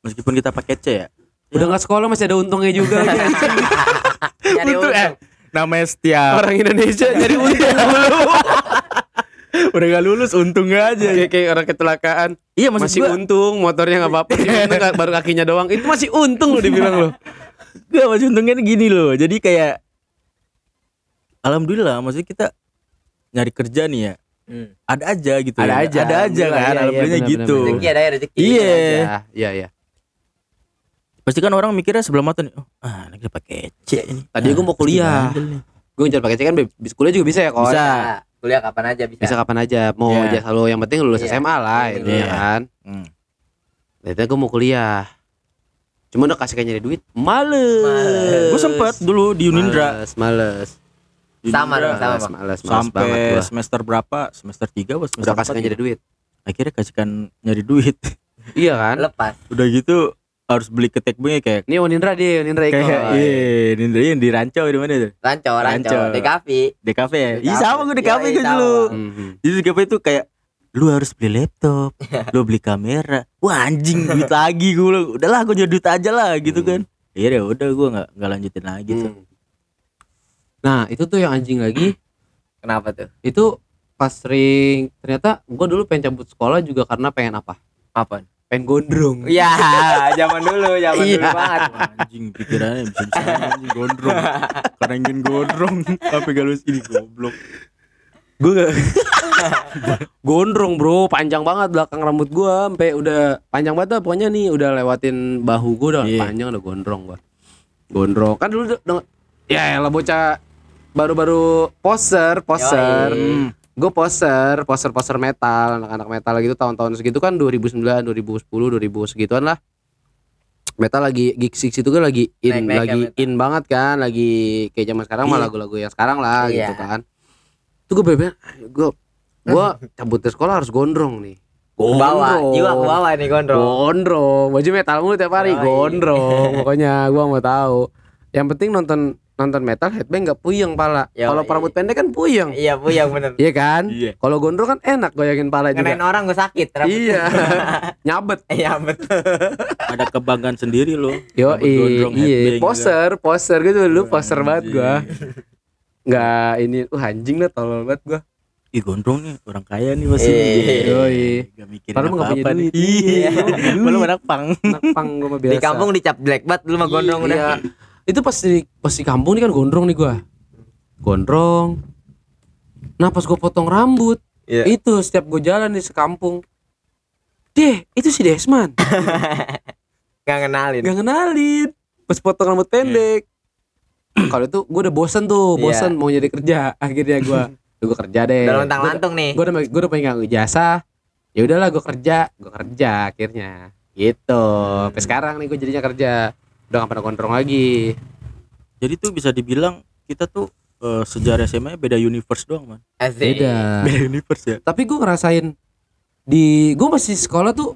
Meskipun kita pakai C ya. Udah enggak ya. Sekolah masih ada untungnya juga lagi. Nyari untung. Eh, namanya setiap orang Indonesia jadi untung dulu. Udah enggak lulus untungnya aja. Kayak, kayak orang kecelakaan. Iya, masih gua... untung, motornya enggak apa-apa. Untung gak, baru kakinya doang. Itu masih untung lo dibilang lo. Gak, masih untungnya gini loh. Jadi kayak alhamdulillah, maksudnya kita nyari kerja nih ya. Hmm. Ada aja gitu. Ada ya. aja, ada aja kan. Iya, alhamdulillah iya, bener, gitu. Rezeki ada ya, rezeki. Iya, iya, iya. Pasti kan orang mikirnya sebelah mata nih. Oh, ah, ini kita pakai C ini. Tadi ah, gue mau kuliah. Gue ngejar pakai C kan, bis kuliah juga bisa ya, Kon. Bisa. Nah, kuliah kapan aja bisa. Bisa kapan aja. Mau yeah. aja selalu yang penting lulus yeah. S M A lah yeah. itu yeah. kan. Heeh. Hmm. Ternyata gue mau kuliah. Cuma udah kasih nyari duit, males. males. Gue sempet dulu di Unindra. Males, males. Sama dong, sama males, males sampai banget semester berapa? Semester tiga atau semester udah kasihkan empat, nyari duit. Akhirnya kasihkan nyari duit. Iya kan? Lepas. Udah gitu harus beli ketek bunyi kayak. Ini Unindra dia, Unindra Eko. Iya, Unindra yang di Rancau di mana tuh? Rancau, Rancau, D K V. D K V ya? Iya sama gue D K V gue dulu. Jadi D K V itu kayak lu harus beli laptop, lu beli kamera. Wah, anjing duit lagi gue. Udahlah gue nyari duit aja lah gitu kan. Iya deh, udah gue enggak enggak lanjutin lagi tuh. Nah itu tuh yang anjing lagi. Kenapa tuh? Itu pas sering. Ternyata gue dulu pengen cabut sekolah juga karena pengen apa? Apa? Pengen gondrong. Iya zaman dulu. Zaman dulu banget. Anjing pikirannya bisa-bisa anjing gondrong. Karena ingin gondrong tapi gak lulus ini goblok. Gue gak gondrong bro. Panjang banget belakang rambut gue. Sampai udah panjang banget lah. Pokoknya nih udah lewatin bahu gue udah yeah. panjang udah gondrong gue. Gondrong. Kan dulu udah, ya lah bocah baru-baru poser, poser. Gue poser, poser-poser metal, anak-anak metal gitu tahun-tahun segitu kan dua ribu sembilan, dua ribu sepuluh, dua ribu segituan lah. Metal lagi gigs itu kan lagi in, naik, lagi naik, in banget kan, lagi kayak zaman sekarang yeah. mah lagu-lagu yang sekarang lah yeah. gitu kan. Itu gue bebe, gue gue cabut dari sekolah harus gondrong nih. Gondrong, jiwa ke bawah nih gondrong. Gondrong, baju metal mulu tiap hari oh, gondrong. Pokoknya gue mau tahu. Yang penting nonton nonton metal headbang enggak puyeng pala. Kalau perambut pendek kan puyeng. Iya, puyeng bener. Iya kan? Iya. Kalau gondrong kan enak goyangin pala juga. Kenain orang gue sakit rambut. Iya. Nyabet. Nyabet. Ada kebanggaan sendiri lo. Yo, iya. Poser, poser gitu dulu, poser banget gua. Enggak ini uh anjing lah tolol banget gua. Ih gondrong nih orang kaya nih masih. Yo, iya. Enggak mikirin apa-apa nih. Iya. Belum anak pang. Anak pang gua mah biasa. Di kampung dicap black bat lu mah gondrong udah. Itu pas di, pas di kampung ini kan gondrong nih gua. Gondrong. Nah pas gua potong rambut yeah. itu setiap gua jalan di sekampung, deh itu si Desman. Gak kenalin. Gak kenalin. Pas potong rambut pendek yeah. Kalau itu gua udah bosen tuh. Bosen yeah. mau jadi kerja. Akhirnya gua gua kerja deh. Udah lontang-lantung nih. Gua udah, gua udah pengen nggak ijazah. Ya udahlah gua kerja. Gua kerja akhirnya. Gitu hmm. Sampai sekarang nih gua jadinya kerja. Udah gak pernah gondrong lagi. Jadi tuh bisa dibilang kita tuh uh, sejarah S M A beda universe doang man. Beda. Beda universe ya. Tapi gue ngerasain di gue masih sekolah tuh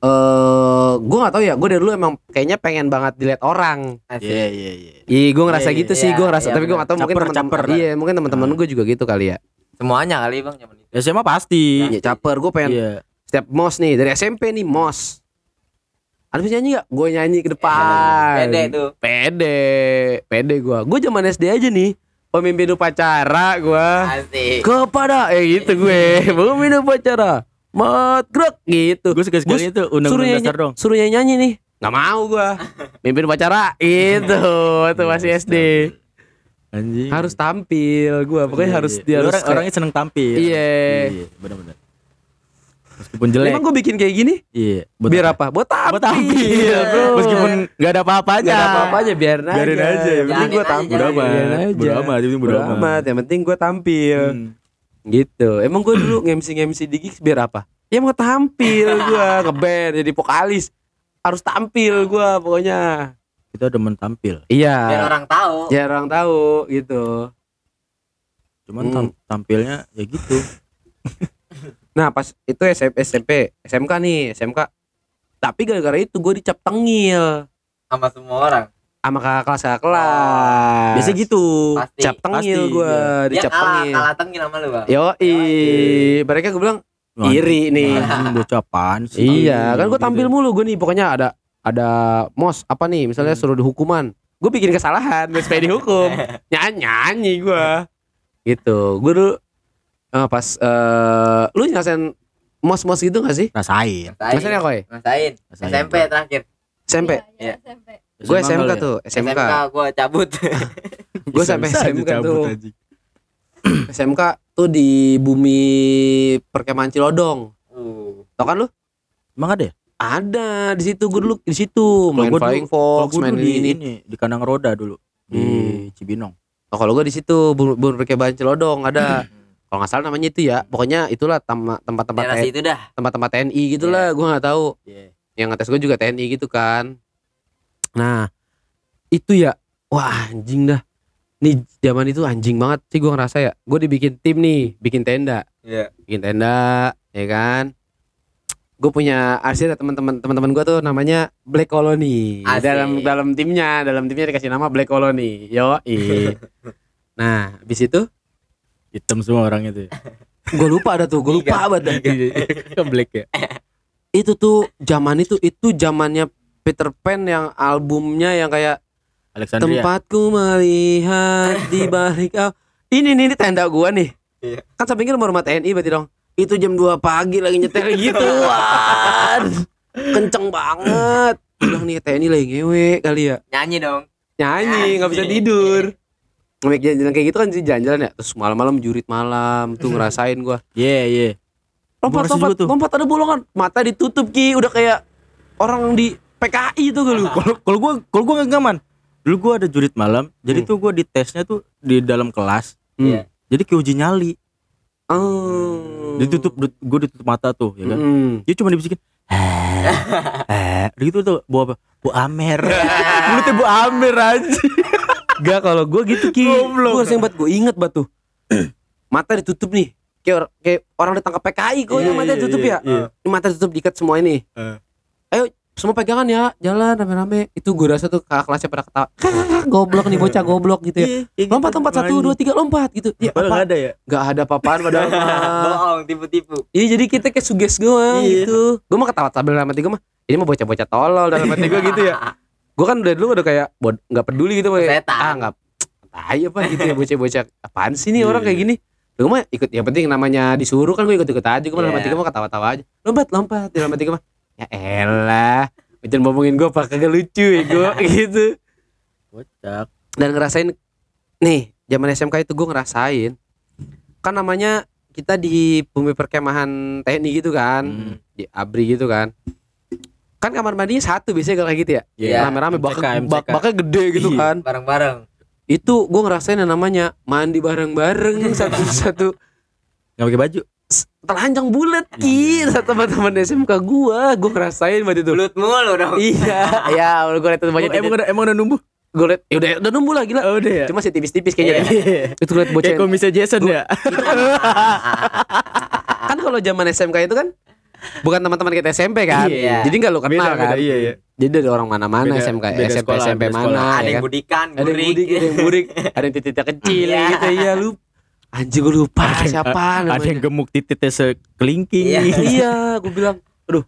uh, gue nggak tahu ya. Gue dari dulu emang kayaknya pengen banget dilihat orang. Iya iya iya. Iya gue ngerasa yeah, gitu yeah, sih. Gue ngerasa yeah, tapi gue nggak tahu mungkin teman-teman. Iya mungkin teman-teman gue juga gitu kali ya. Semuanya kali bang. S M A pasti. Ya, caper gue pengen yeah. setiap mos nih dari S M P nih mos. Ada bisa nyanyi gak? Gue nyanyi ke depan. Pede tuh. Pede. Pede gue. Gue zaman S D aja nih. Pemimpin upacara gue. Asik. Kepada eh gitu gue. Pemimpin upacara. Mat grek gitu. Gue sekali-sekali itu undang-undang dasar dong. Suruh nyanyi nih. Gak mau gue. Mimpin upacara gitu. Itu masih S D. Anjing. Harus tampil gue. Pokoknya harus dia harus. Orangnya seneng tampil. Iya. Benar-benar. Meskipun jelek. Emang gue bikin kayak gini? Iya. Buat biar apa? Buat tampil. Buat tampil. Iya, bro. Meskipun enggak ada apa-apanya. Enggak ada apa-apanya, biarin aja. Biarin aja. Yang penting gue tampil. Udah amat. Udah amat, udah amat. Yang penting gue tampil. Hmm. Gitu. Emang gue dulu nge-M C di gigs biar apa? Ya mau tampil gue, nge-band jadi vokalis. Harus tampil gue pokoknya. Kita demen tampil. Iya. Biar orang tahu. Biar orang tahu gitu. Cuman hmm. tam- tampilnya ya gitu. Nah pas itu S M P S M K nih S M K tapi gara-gara itu gue dicap tengil sama semua orang sama kakak kelas kakak kelas biasa gitu pasti, cap tengil gue dicap tengil kalah tengil sama lu bang yoi mereka gue bilang iri nih bocah apaan sih iya kan gue tampil mulu gue nih pokoknya ada ada mos apa nih misalnya suruh dihukuman gue bikin kesalahan supaya dihukum nyanyi nyanyi gue gitu gue dulu. Oh, pas uh, lu ngerasain mos-mos gitu gak sih? Rasain. Rasain ya Koy? Rasain. S M P terakhir. S M P? Iya, ya, S M P. Gue S M K tuh, S M K. S M K gue cabut. Gue sampai S M K tuh. S M K tuh di Bumi Perkemahan Cilodong. Uh. Tau kan lu? Emang ada ya? Ada, di situ gue dulu di situ. Main flying fox, main di, ini. ini di kandang roda dulu hmm. di Cibinong. Oh, kalau gue di situ Bumi Perkemahan Cilodong ada. Kalau nggak salah namanya itu ya, pokoknya itulah tempat-tempat T N I, itu tempat-tempat T N I gitulah, yeah. gue nggak tahu. Yeah. Yang ngetes gue juga T N I gitu kan. Nah itu ya, wah anjing dah. Nih zaman itu anjing banget sih gue ngerasa ya. Gue dibikin tim nih, bikin tenda, yeah. bikin tenda, ya kan. Gue punya arsir teman-teman teman-teman gue tuh namanya Black Colony. Asik. Dalam dalam timnya, dalam timnya dikasih nama Black Colony. Yo i. Nah abis itu hitam semua orang itu. Gue lupa ada tuh, gue lupa banget. Black ya. Itu tuh zaman itu itu zamannya Peter Pan yang albumnya yang kayak Alexandria. Tempatku melihat di balik oh. Ini nih ini tenda gue nih. Iya. Kan samping kan rumah T N I berarti dong. Itu jam dua pagi lagi nyetel gituan. Kenceng banget. Bilang nih T N I lagi ngewe kali ya. Nyanyi dong. Nyanyi enggak bisa tidur. Ngemik jalan-jalan kayak gitu kan sih jalan-jalan ya. Terus malam-malam jurit malam. Tuh ngerasain gua. Iya yeah, iya yeah. Lompat-lompat lompat ada bolongan. Mata ditutup Ki. Udah kayak orang di P K I tuh. Kalau gua kalau gua gak ngaman. Dulu gue ada jurit malam, jadi hmm. tuh gue di tesnya tuh di dalam kelas. Hmm. Jadi kayak uji nyali. Oh. Ditutup, gue ditutup mata tuh, ya kan? Hmm. Dia cuma dibisikin. Eh, gitu tuh, bu apa? Bu Amer. Mulutnya Bu Amer aja. Gak, kalau gue gitu ki. Gue sering banget, gue inget banget tuh. Mata ditutup nih, kayak, kayak orang ditangkap P K I kok. Yeah, mata ditutup yeah, yeah, ya. Yeah. Mata ditutup diikat semua ini. Uh. Ayo. Semua pegangan ya, jalan rame-rame. Itu gue rasa tuh kakak kelasnya pada ketawa. Goblok nih bocah goblok gitu ya. Lompat-lompat satu dua tiga lompat gitu. Ya, padahal enggak ada ya? Enggak ada apa-apaan padahal. Bohong, tipu-tipu. Iya, jadi kita kayak suges doang gitu. Gue mah ketawa sambil dalam hati gue mah. Ini mah bocah-bocah tolol dalam hati gue gitu ya. Gue kan udah dulu udah kayak enggak peduli gitu kayak. Ah, enggak. Tai apa gitu ya bocah-bocah. Apaan sih nih orang kayak gini? Gue mah ikut yang penting namanya disuruh kan gue ikut-ikut aja. Gue dalam hati gue mah ketawa-tawa aja. Lompat-lompat dalam hati gue mah. Ya elah, jangan ngomongin gue apa kagak lucu ya gue gitu. Kocak. Dan ngerasain nih, zaman S M K itu gue ngerasain. Kan namanya kita di Bumi Perkemahan T N I gitu kan, hmm. di ABRI gitu kan. Kan kamar mandinya satu biasanya kayak gitu ya. Yeah. Rame-rame bakal bakal gede gitu kan. Bareng-bareng. Itu gue ngerasain yang namanya mandi bareng-bareng satu-satu. Enggak pakai baju. Telanjang bulat ki teman-teman S M K gua, gua ngerasain waktu itu. Bulat mulu dong. Iya, ya, gue liat teman banyak. Emang udah emang udah numbuh. Gue liat, ya udah udah numbuh lah gila. Oh, udah ya. Cuma sih tipis-tipis kayaknya. Yeah. Itu liat bocah. Kayak komisnya Jason gua, ya. Kan kalau zaman S M K itu kan bukan teman-teman kita S M P kan. Yeah. Jadi enggak lu kenal beda, kan. Beda, iya, iya. Jadi dari orang mana-mana beda, S M K, beda S M P, sekolah, S M P mana. Sekolah. Ada yang budikan, burik. Ada yang budik, ada yang burik, ada yang titik kecil gitu ya lu. Anjir gue lupa ada siapa namanya. Ada yang gemuk tititnya sekelingking. Iya, iya gue bilang aduh.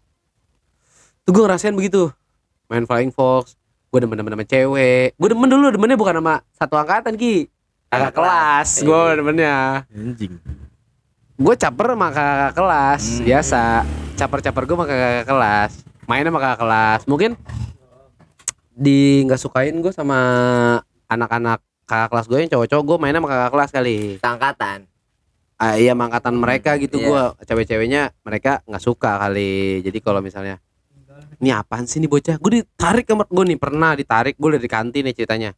Tuh gue ngerasain begitu. Main Flying Fox. Gue demen-demen sama cewek. Gue demen dulu demennya bukan sama satu angkatan Ki, kakak kelas eh. Gue demennya anjing. Gue caper sama kakak kelas hmm. biasa. Caper-caper gue sama kakak kelas. Main sama kakak kelas. Mungkin di gak sukain gue sama anak-anak kakak kelas gue yang cowok-cowok, gue mainnya sama kakak kelas kali. Angkatan. Ah, iya, angkatan mereka gitu yeah. Gue cewek-ceweknya mereka nggak suka kali. Jadi kalau misalnya, ini apaan sih nih bocah? Gue ditarik kamar gue nih pernah ditarik gue dari kantin nih ceritanya.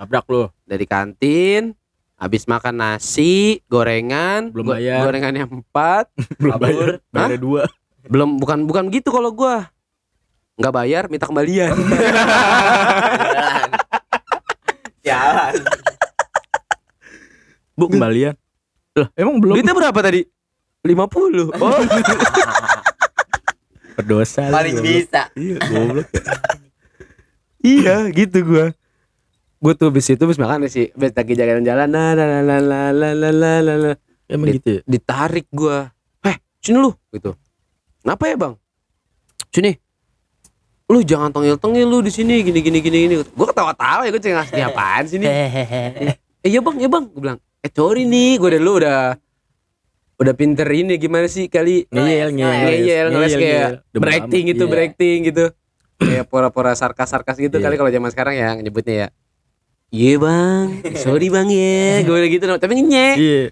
Nabrak lu? Dari kantin, habis makan nasi gorengan, belum bayar. Gorengannya empat, belum bayar. Bayar dua. Belum, bukan bukan gitu kalau gue. Nggak bayar, minta kembalian. Jalan. Bu kembalian. Loh, emang belum. Duitnya berapa tadi? lima puluh. Oh. Berdosa. Paling goblok. Bisa. Iya, goblok. Iya, gitu gua. Gua tuh habis itu habis makan sih, habis lagi jalan-jalan. La la la la la la la. Emang Di, gitu ya? Ditarik gua. "Heh, sini lu." gitu. "Kenapa ya, Bang?" "Sini. Lu jangan tengil-tengil lu di sini gini gini gini gini." Gue ketawa-tawa ya, gue cengas nih apaan sini. Eh ya bang, ya bang, gue bilang. Eh sorry nih, gue dari lu udah udah pinter ini gimana sih kali ngeyel ngeyel ngeyel ngeles kayak berakting gitu berakting gitu kayak pura-pura sarkas-sarkas gitu kali kalau zaman sekarang ya nyebutnya ya. Iya bang, sorry bang ya, gue gitu tapi nyek. Iya.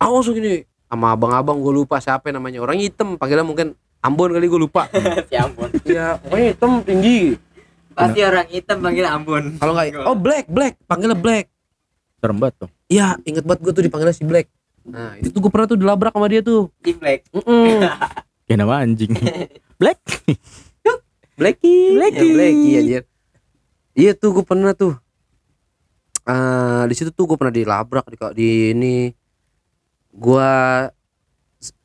Awas gini sama abang-abang gue lupa siapa namanya orang hitam panggilnya mungkin Ambon kali gue lupa. Si Ambon. Iya, pokoknya hitam tinggi. Pasti orang hitam panggil Ambon. Kalau enggak, oh Black, Black, panggilnya Black. Serem banget dong. Iya, inget banget gue tuh dipanggilnya si Black. Nah, itu tuh gue pernah tuh dilabrak sama dia tuh. Si Black. Heeh. Ya nama anjing. Black. Blacky, Blacky. Ya, Blacky anjir. Iya tuh gue pernah tuh. Uh, di situ tuh gue pernah dilabrak di, di ini. Gua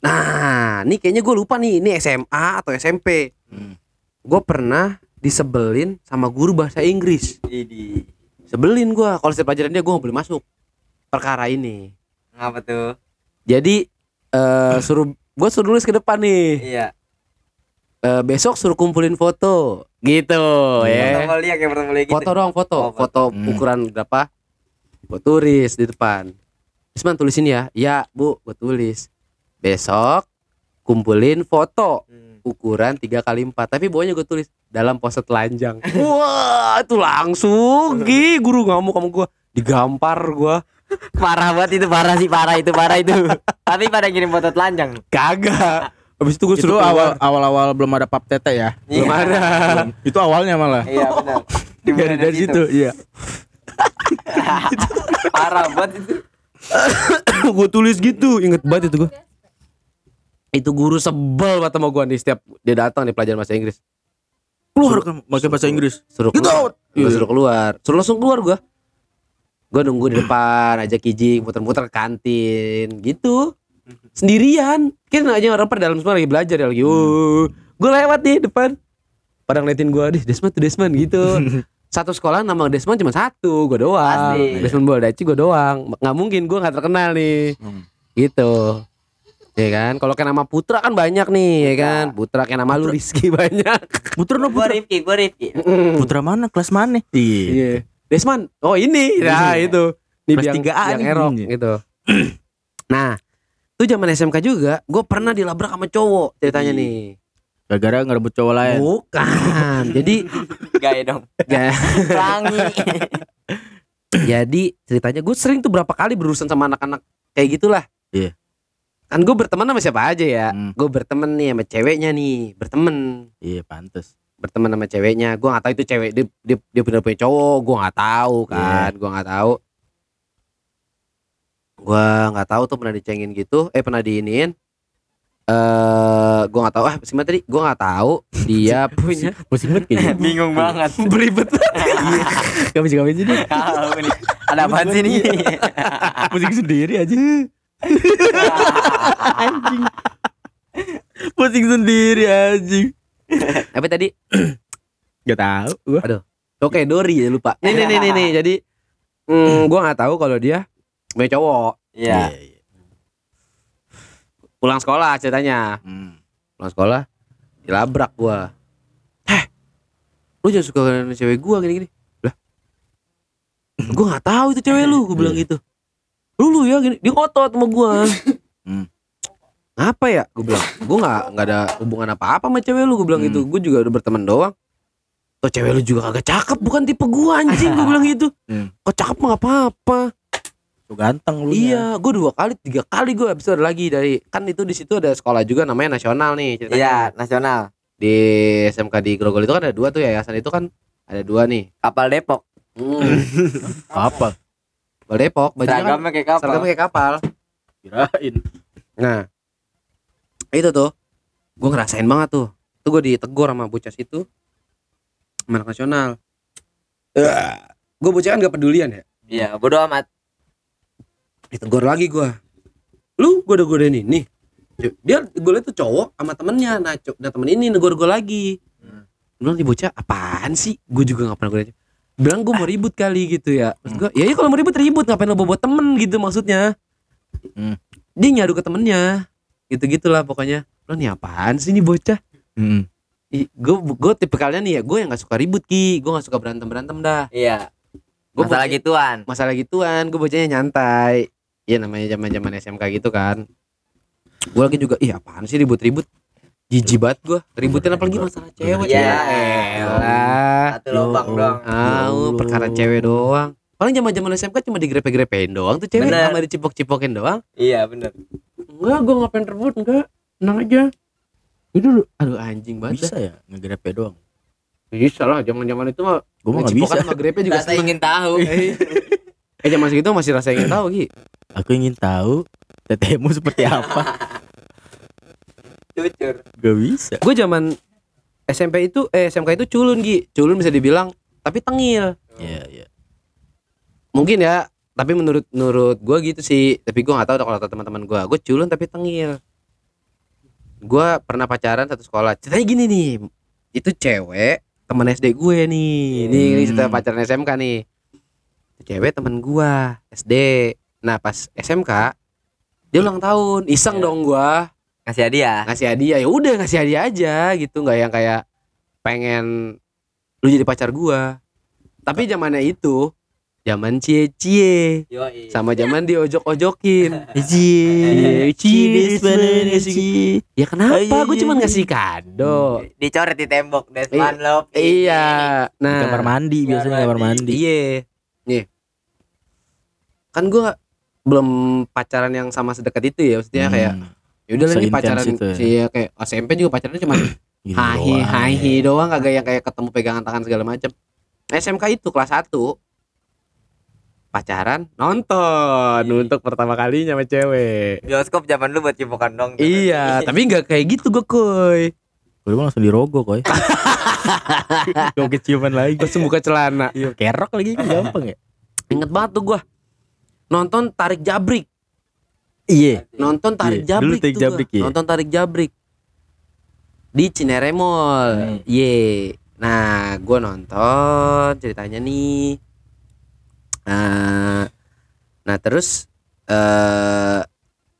Nah, ini kayaknya gue lupa nih, ini S M A atau S M P. Hmm. Gue pernah disebelin sama guru bahasa Inggris. Jadi, sebelin gue, kalau setiap pelajaran dia gue nggak boleh masuk. Perkara ini. Apa tuh? Jadi uh, suruh gue suruh nulis ke depan nih. Iya. Uh, besok suruh kumpulin foto, gitu ya. Foto dia kayak foto boleh gitu. Foto dong, foto, oh, foto hmm. ukuran berapa? Gue tulis di depan. Desman tulisin ya, ya bu, gue tulis. Besok kumpulin foto ukuran tiga kali empat. Tapi bawahnya gue tulis dalam pose telanjang. Wah, itu langsung Gi, guru ngamuk sama gue. Digampar gue. Parah banget itu, parah sih, parah itu, parah itu. Tapi pada ngirim foto telanjang. Kagak. Habis itu gue suruh awal, awal-awal belum ada pap tete ya. Belum ada. Belum. Itu awalnya malah. Iya, benar. dimulai dari situ, iya. Parah banget itu. Gue tulis gitu, inget banget itu gue. Itu guru sebel banget sama gue nih, setiap dia datang nih pelajaran bahasa Inggris. Keluar kan pakai bahasa Inggris. Suruh keluar. Gue suruh keluar. Suruh langsung keluar gue. Gue nunggu di depan, ajak kijing, muter-muter kantin, gitu. Sendirian. Kira aja orang pada dalam semua lagi belajar ya lagi. Uh, gue lewat nih depan. Pada ngeliatin gue, "Dih, Desman tuh Desman" gitu. Satu sekolah nama Desman cuma satu, gue doang. Asli. Desman Boldaci gue doang. Nggak mungkin gue nggak terkenal nih, hmm. gitu. Ya kan, kalau kayak nama Putra kan banyak nih, ya kan. Putra kayak nama Putra. Lu Rizky banyak. Putra no Putra. Gue Rifki, gue Rifki. Mm. Putra mana, kelas mana? Iya. Desman, oh ini, nah itu. Ini kelas yang, tiga A yang ini. Erok gitu. Nah, itu zaman S M K juga, gue pernah dilabrak sama cowok ceritanya nih. Gara-gara ngerebut cowok lain. Bukan. Jadi gaya dong. Gaya. Rangi. Jadi ceritanya gue sering tuh berapa kali berurusan sama anak-anak kayak gitulah. Iya. Yeah. Kan gue berteman sama siapa aja ya. Hmm. Gue berteman nih sama ceweknya nih, berteman. Iya, yeah, pantes. Berteman sama ceweknya. Gue enggak tahu itu cewek dia dia, dia punya cowok, gue enggak tahu kan. Yeah. Gue enggak tahu. Gue enggak tahu tuh pernah dicengin gitu, eh pernah diinin. Uh, gue nggak tahu ah singkat tadi gue nggak tahu dia punya musibet kayaknya bingung banget beribet kami juga begini nih ada apa sih nih pusing sendiri aja anjing pusing sendiri anjing apa tadi nggak tahu gue aduh oke Dori ya lupa nih nih nih nih jadi mm, gue nggak tahu kalau dia punya cowok ya yeah. Pulang sekolah ceritanya, hmm. pulang sekolah dilabrak gua. Heh, lu jangan suka dengan cewek gua gini-gini. Lah, gua nggak tahu itu cewek lu, gua bilang gitu. Lu lu ya gini, dia ngotot sama gua. Hmm. Apa ya, gua bilang, gua nggak nggak ada hubungan apa-apa sama cewek lu, gua bilang hmm. gitu. Gua juga udah berteman doang. Tuh cewek lu juga kagak cakep, bukan tipe gua anjing, gua bilang gitu. Hmm. Kok cakep mah nggak apa-apa. Ganteng lu. Iya, gue dua kali, tiga kali gue habis itu ada lagi dari kan itu di situ ada sekolah juga namanya nasional nih ceritanya. Iya, nasional. Di S M K di Grogol itu kan ada dua tuh yayasan itu kan ada dua nih. Kapal Depok. Hmm. Kapal. Kapal Depok, bajunya kayak kapal. Seragamnya kayak kapal. Kirain. Nah. Itu tuh. Gue ngerasain banget tuh. Tuh gue ditegur sama bocah situ. Anak nasional. Uh, gue bocah kan enggak pedulian ya. Iya, bodo amat. Ditegur lagi gue, lu gue udah godain ini, dia gue liat tuh cowok sama temennya, nah, co- nah temen ini negor gue lagi, hmm. bilang nih bocah apaan sih, gue juga nggak pernah godain, bilang gue mau ribut kali gitu ya, maksud gue, ya kalau mau ribut ribut ngapain lo bawa temen gitu maksudnya, hmm. dia nyadu ke temennya, gitu gitulah pokoknya, lo nih apaan sih nih bocah, hmm. gue gue tipikalnya nih ya, gue yang nggak suka ribut ki, gue nggak suka berantem berantem dah, iya, gua masalah bocah, gituan, masalah gituan, gue bocahnya nyantai. Iya namanya zaman-zaman S M K gitu kan. Gue lagi juga, ih apaan sih ribut-ribut. Jijik banget gue, ributin apalagi masalah cewek. Ya elah. Satu lubang doang. Oh, perkara cewek doang. Paling zaman-zaman S M K cuma digrepe-grepein doang tuh cewek, sama dicipok-cipokin doang. Iya benar. Enggak, gue ngapain rebut, enggak. Tenang aja. Itu dulu, aduh anjing banget. Bisa ya ngegrepe doang. Bisa lah, zaman-zaman itu mah gue mah enggak bisa. Sama grepe juga saya ingin tahu. Eh zaman segitu masih rasa ingin tahu Ki. Aku ingin tahu tetemu seperti apa. Cucur. Gak bisa. Gue zaman S M P itu eh S M K itu culun Ki. Culun bisa dibilang tapi tengil. Iya, yeah, iya. Yeah. Mungkin ya, tapi menurut menurut gue gitu sih. Tapi gue enggak tahu kalau teman-teman gue. Gue culun tapi tengil. Gue pernah pacaran satu sekolah. Ceritanya gini nih. Itu cewek teman S D gue nih. Ini hmm. cerita pacaran S M K nih. Cewek temen gua S D. Nah pas S M K dia ulang tahun, iseng yeah. dong gua ngasih hadiah. Ngasih hadiah ya udah ngasih hadiah aja gitu, nggak yang kayak pengen lu jadi pacar gua. Tapi zamannya itu zaman cie-cie, sama zaman diojok-ojokin. Cie, cie, ya kenapa? Gue cuma ngasih kado. Dicoret di tembok, Desman love. Iya. Nah di kamar mandi biasanya kamar mandi. Iya. Nih kan gue belum pacaran yang sama sedekat itu ya maksudnya hmm. kayak yaudah lah ini pacaran ya. Kayak S M P juga pacarannya cuma hahi hahi doang kagak yang kayak ketemu pegangan tangan segala macam. S M K itu kelas satu pacaran nonton Iyi. Untuk pertama kalinya sama cewek. Bioskop zaman lu buat cipokan dong. Iya, tapi enggak kayak gitu gue koy. Gue langsung dirogoh koy. Gue keciuman lagi. Gue buka celana. Iya, kerok lagi kan gampang ya. Ingat banget tuh gue nonton Tarik Jabrik. Iya, nonton Tarik Iye. Jabrik tarik tuh. Jabrik, iya. Nonton Tarik Jabrik. Di Cinere Mall. Iya. Nah, gue nonton ceritanya nih. Nah, nah terus uh,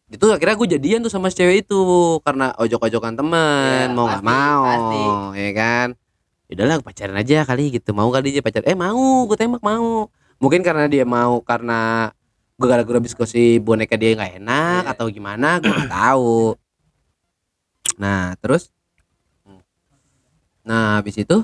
itu akhirnya gue jadian tuh sama si cewek itu karena ojok-ojokan teman ya, mau nggak mau, pasti. Ya kan? Udahlah pacaran aja kali gitu, mau kali dia pacar, eh mau, gue tembak mau. Mungkin karena dia mau karena gue gara-gara habis kasih boneka dia nggak enak ya. Atau gimana, gue nggak tahu. Nah terus, nah habis itu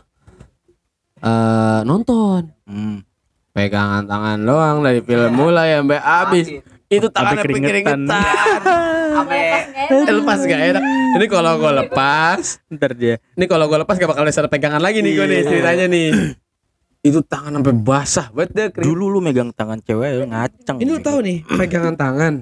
uh, nonton. Hmm. Pegangan tangan doang dari film mulai sampai habis. Itu tangannya keringetan. Sampai lepas enggak enak. Ini kalau gue lepas, ntar dia. Ini kalau gue lepas gak bakal ada pegangan lagi nih gue nih ceritanya nih. Itu tangan sampai basah banget deh. Dulu lu megang tangan cewek ngaceng. Ini lu tahu nih, pegangan tangan.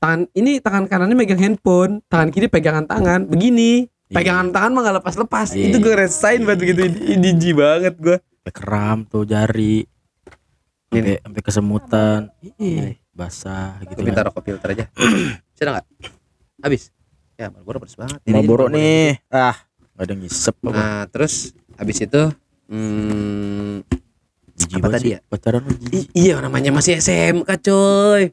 Tangan ini tangan kanannya megang handphone, tangan kiri pegangan tangan begini. Pegangan tangan mah gak lepas-lepas. Itu gue resign banget begitu jijik banget gue. Kram tuh jari. Sampai, sampai kesemutan, Iyi. Basah gitu. Minta rokok filter aja. Bisa enggak? Habis. Ya, Marlboro pedes banget. Marlboro nih. Ah, enggak ada ngisep. Nah, terus habis itu hmm jijik apa tadi ya? Pacaran jijik. Iya, namanya masih S M K, coy.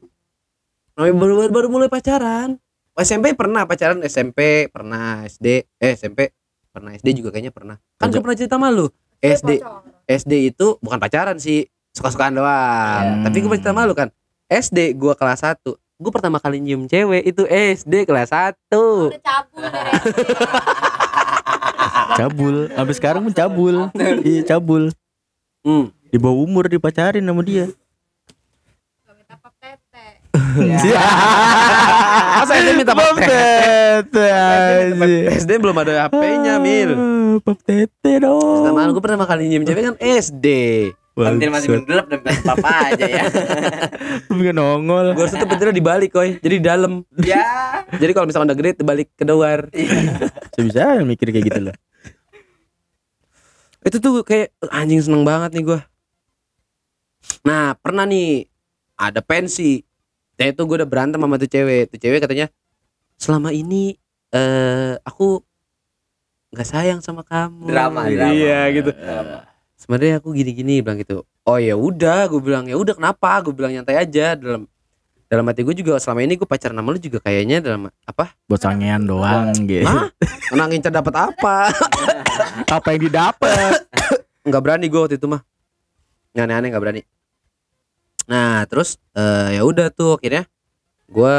Baru baru mulai pacaran. S M P pernah pacaran, S M P pernah, S D, eh S M P pernah, S D juga kayaknya pernah. Kan gue pernah cerita sama lu. S D S D itu bukan pacaran sih. Suka-sukaan doang. Hmm. Tapi gue cerita malu kan. S D gue kelas satu. Gue pertama kali nyium cewek itu S D kelas satu. Udah cabul dari S D. Cabul. Sampai sekarang pun cabul. Iya cabul. Hmm. Di bawah umur dipacarin sama dia. Gak minta pap tete. Masa S D minta pap tete. S D belum ada H P-nya Mil. Pap tete dong. Pertama gue pertama kali nyium cewek kan S D. Pentil masih mendelap dan pentil papa aja ya. Lu bikin nongol. Gue harus tuh pentilnya dibalik koy. Jadi di dalam. Ya. Jadi kalau misalkan udah gede terbalik ke luar. Bisa-bisa mikir kayak gitu loh. Itu tuh kayak anjing seneng banget nih gue. Nah pernah nih ada pensi. Ya itu gue udah berantem sama tuh cewek. Tuh cewek katanya selama ini uh, aku gak sayang sama kamu. Drama, drama. Iya gitu drama. Sebenarnya aku gini-gini bilang gitu. Oh ya udah, gue bilang ya udah kenapa? Gue bilang nyantai aja. Dalam dalam hati gue juga selama ini gue pacaran sama lu juga kayaknya dalam apa? Buat sangean doang gitu. Hah? Nang ngincer dapat apa? Apa yang didapat? Enggak berani gue waktu itu mah. Aneh-aneh enggak berani. Nah, terus uh, ya udah tuh akhirnya gue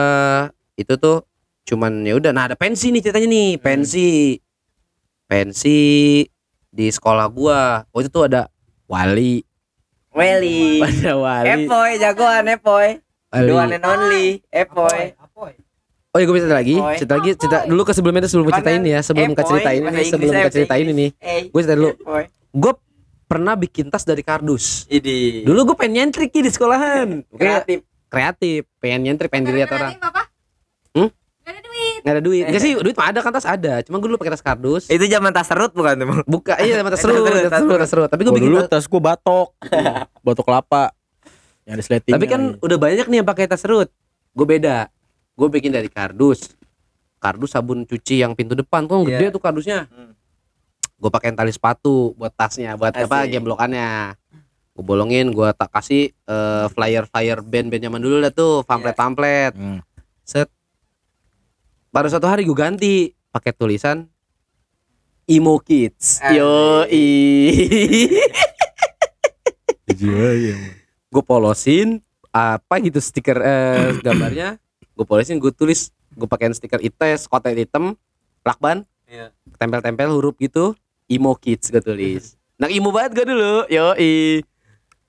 itu tuh cuman ya udah. Nah, ada pensi nih ceritanya nih, pensi. Pensi di sekolah gua, waktu itu ada Wali Wali ada Wali Epoy, jagoan Epoy the one and only, Epoy oh iya gua bisa cerita lagi, cerita lagi, cerita dulu ke sebelumnya sebelum gua ceritain ya sebelum gua ceritain ini, sebelum gua ceritain ini gua cerita dulu, gua pernah bikin tas dari kardus dulu gua pengen nyentrik di sekolahan kreatif, kreatif, pengen nyentrik, pengen dilihat orang hmm? Gak ada duit. Gak ada duit. Gak sih duit mah ada kan tas ada. Cuma gue dulu pakai tas kardus. Itu zaman tas serut bukan tuh? Buka. Iya zaman tas serut. Tas serut, tas serut. Tapi gue bikin dulu tas gue batok. Batok kelapa. Yang ada sletingnya. Tapi kan udah banyak nih yang pakai tas serut. Gue beda. Gue bikin dari kardus. Kardus sabun cuci yang pintu depan tuh gede tuh kardusnya. Gue pakein tali sepatu buat tasnya, buat apa gemblokannya. Gue bolongin, gue tak kasih flyer-flyer band-band zaman dulu lah tuh, pamflet-pamflet. Set. Baru satu hari gue ganti pakai tulisan Emo Kids. Yoi. Gue polosin apa gitu stiker eh, gambarnya. Gue polosin, gue tulis, gue pakein stiker ites, kotak hitam, lakban, yeah. Tempel-tempel huruf gitu. Emo Kids gue tulis. Nah emo banget gue dulu. Yoi.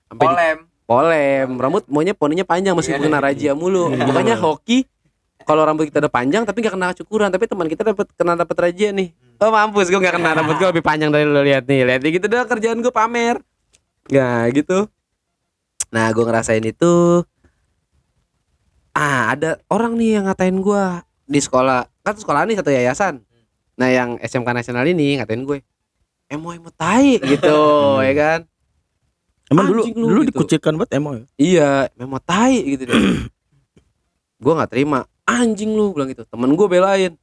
Sampai polem. Di, polem. Rambut maunya poninya panjang masih yeah. Kena rajia mulu. Bukannya hoki. Kalau rambut kita udah panjang tapi gak kena cukuran, tapi teman kita dapat kena dapat rajia nih. Oh mampus, gue gak kena, rambut gue lebih panjang dari lo, lihat nih, lihat nih gitu doang kerjaan gue pamer. Ya gitu. Nah gue ngerasain itu. Ah ada orang nih yang ngatain gue di sekolah. Kan sekolah ini satu yayasan. Nah yang S M K Nasional ini ngatain gue emoy metai gitu. Ya kan. Emang dulu lu, dulu gitu. Dikucilkan buat emoy. Iya emoy tai gitu deh. Gue nggak terima, anjing lu bilang gitu. Temen gue belain,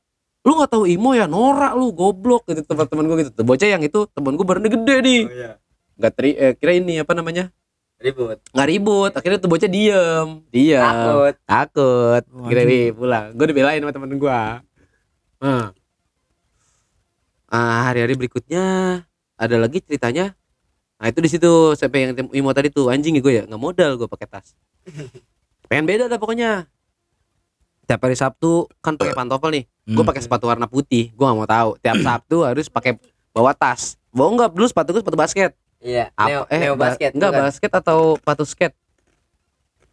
lu nggak tahu imo ya, norak lu, goblok gitu. Teman-teman gue gitu. Bocah yang itu temen gue berani gede nih. Oh, iya. Gak teri, eh, kira ini apa namanya? Ribut. Nggak ribut. Akhirnya tuh bocah diem, diem. Takut, takut. Oh, kira ini pulang. Gue dibelain sama temen gue. Nah. Ah, hari-hari berikutnya ada lagi ceritanya. Nah itu di situ sampai yang imo tadi tuh anjing ya gue ya nggak modal gue pakai tas. Pengen beda dah pokoknya. Tiap hari Sabtu kan pakai pantofel nih. Hmm. Gue pakai sepatu warna putih. Gue nggak mau tahu. Tiap Sabtu harus pakai bawa tas. Bohong nggak? Dulu sepatu gue sepatu basket. Iya. Apa? Neo, eh neo basket. Ba- nggak basket atau sepatu skate.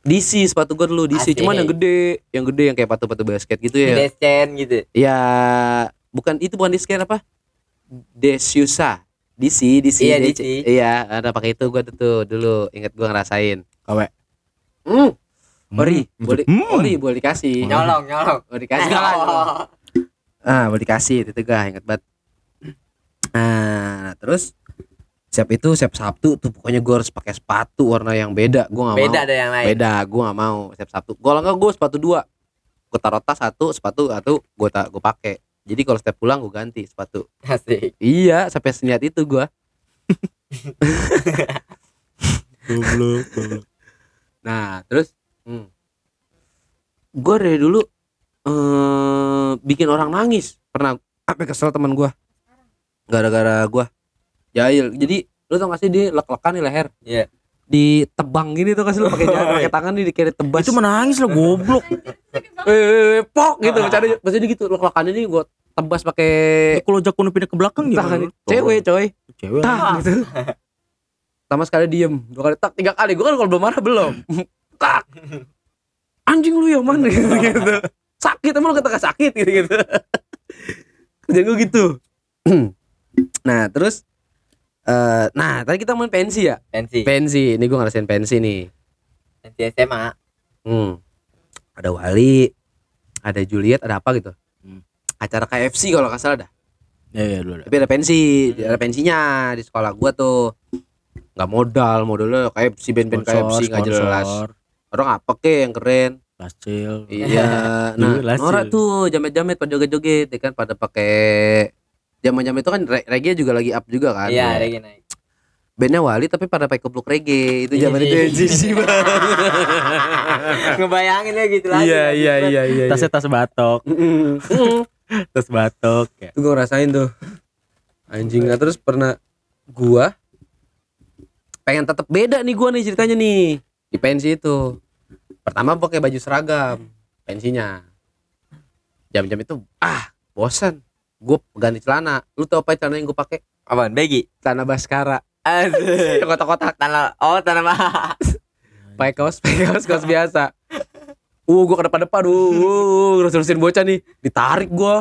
D C sepatu gue dulu D C. Asik. Cuman yang gede, yang gede yang kayak sepatu-sepatu basket gitu ya. Desman gitu. Ya bukan itu bukan D C apa? Desusa. D C, D C. Iya D C. Iya ada pakai itu gue tuh dulu. Ingat gue ngerasain. Kowe. Hmm. Ori, hmm. boleh, hmm. Ori boleh dikasih. Nyolong, nyolong. Boleh dikasih. Oh. Ah, boleh dikasih itu tegah ingat banget. Nah, terus siap itu siap Sabtu tuh pokoknya gue harus pakai sepatu warna yang beda. Gua enggak mau. Beda ada yang lain. Beda, gue enggak mau siap Sabtu. Kalau enggak gue sepatu dua. Gue taruh tas satu, sepatu satu gue tak gue pakai. Jadi kalau setiap pulang gue ganti sepatu. Asik. Iya, sampai seniat itu gue. Goblok, goblok. Nah, terus Hmm. gue dari dulu ee, bikin orang nangis pernah sampai kesel teman gue gara-gara gue jahil. Jadi lu tau gak sih dia lek-lekan di leher, yeah. Di tebang gini tuh kasih lu pakai jahil pakai tangan nih dikira tebas itu menangis lo goblok. eh pok gitu caranya maksudnya gitu lek-lekannya nih gue tebas pakai kalau jak kuno pindah ke belakang gitu cewek coy cewek gitu sama sekali diem dua kali tak tiga kali gue kan kalau belum marah belum tak anjing lu ya man gitu gitu sakit emang lu kata gak sakit gitu gitu kerjaan gue gitu. Nah terus uh, nah tadi kita main pensi ya pensi pensi ini gue ngerasain pensi nih pensi S M A. hmm. Ada Wali ada Juliet ada apa gitu. hmm. Acara K F C kalau gak salah dah ya, ya, dulu, tapi ada pensi hmm. ada pensinya di sekolah gue tuh gak modal modalnya K F C band-band K F C gak jelas. Orang apa kek yang keren? Lasil. Iya. Nah, orang tuh jamet-jamet pada joget-joget, ya kan pada pakai jaman-jaman itu kan reggae juga lagi up juga kan. Iya, ya. Reggae naik. Bandnya Wali tapi pada pakai kupluk reggae. Itu zaman itu jijik banget. Ngebayangin ya gitu lagi. Iya, iya, iya, iya. Tasnya tas batok. Tas batok ya. Tuh gua rasain tuh. Anjing. Terus pernah gua pengen tetap beda nih gua nih ceritanya nih. Di pensi itu pertama pakai baju seragam pensinya jam-jam itu ah bosan gue ganti celana. Lu tau apa celana yang gue pakai apaan? Baggy celana Baskara kotak-kotak tanah oh tanah mahal pakai kaos pakai kaos kaos biasa. Uh gue ke depan-depan uh terus-terusin bocah nih ditarik gue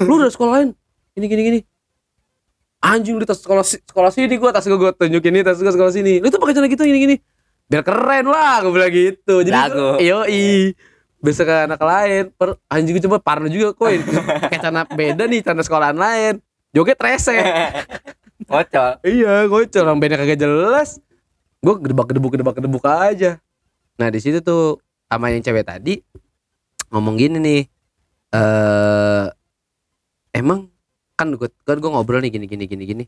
lu udah sekolah lain ini gini gini anjing lu tas sekolah sekolah sini gue tas gue gue tunjukin nih tas gue sekolah sini lu tuh pakai celana gitu gini gini biar keren lah gue bilang gitu. Jadi yoi biasa ke anak lain per, anjing gue coba parno juga koin kayak celana beda nih celana sekolahan lain joget rese kocol. Iya kocol orang beda kagak jelas gue gedebak-gedebuk gedebak-gedebuk aja. Nah di situ tuh sama yang cewek tadi ngomong gini nih eh emang kan gue kan gue ngobrol nih gini gini gini gini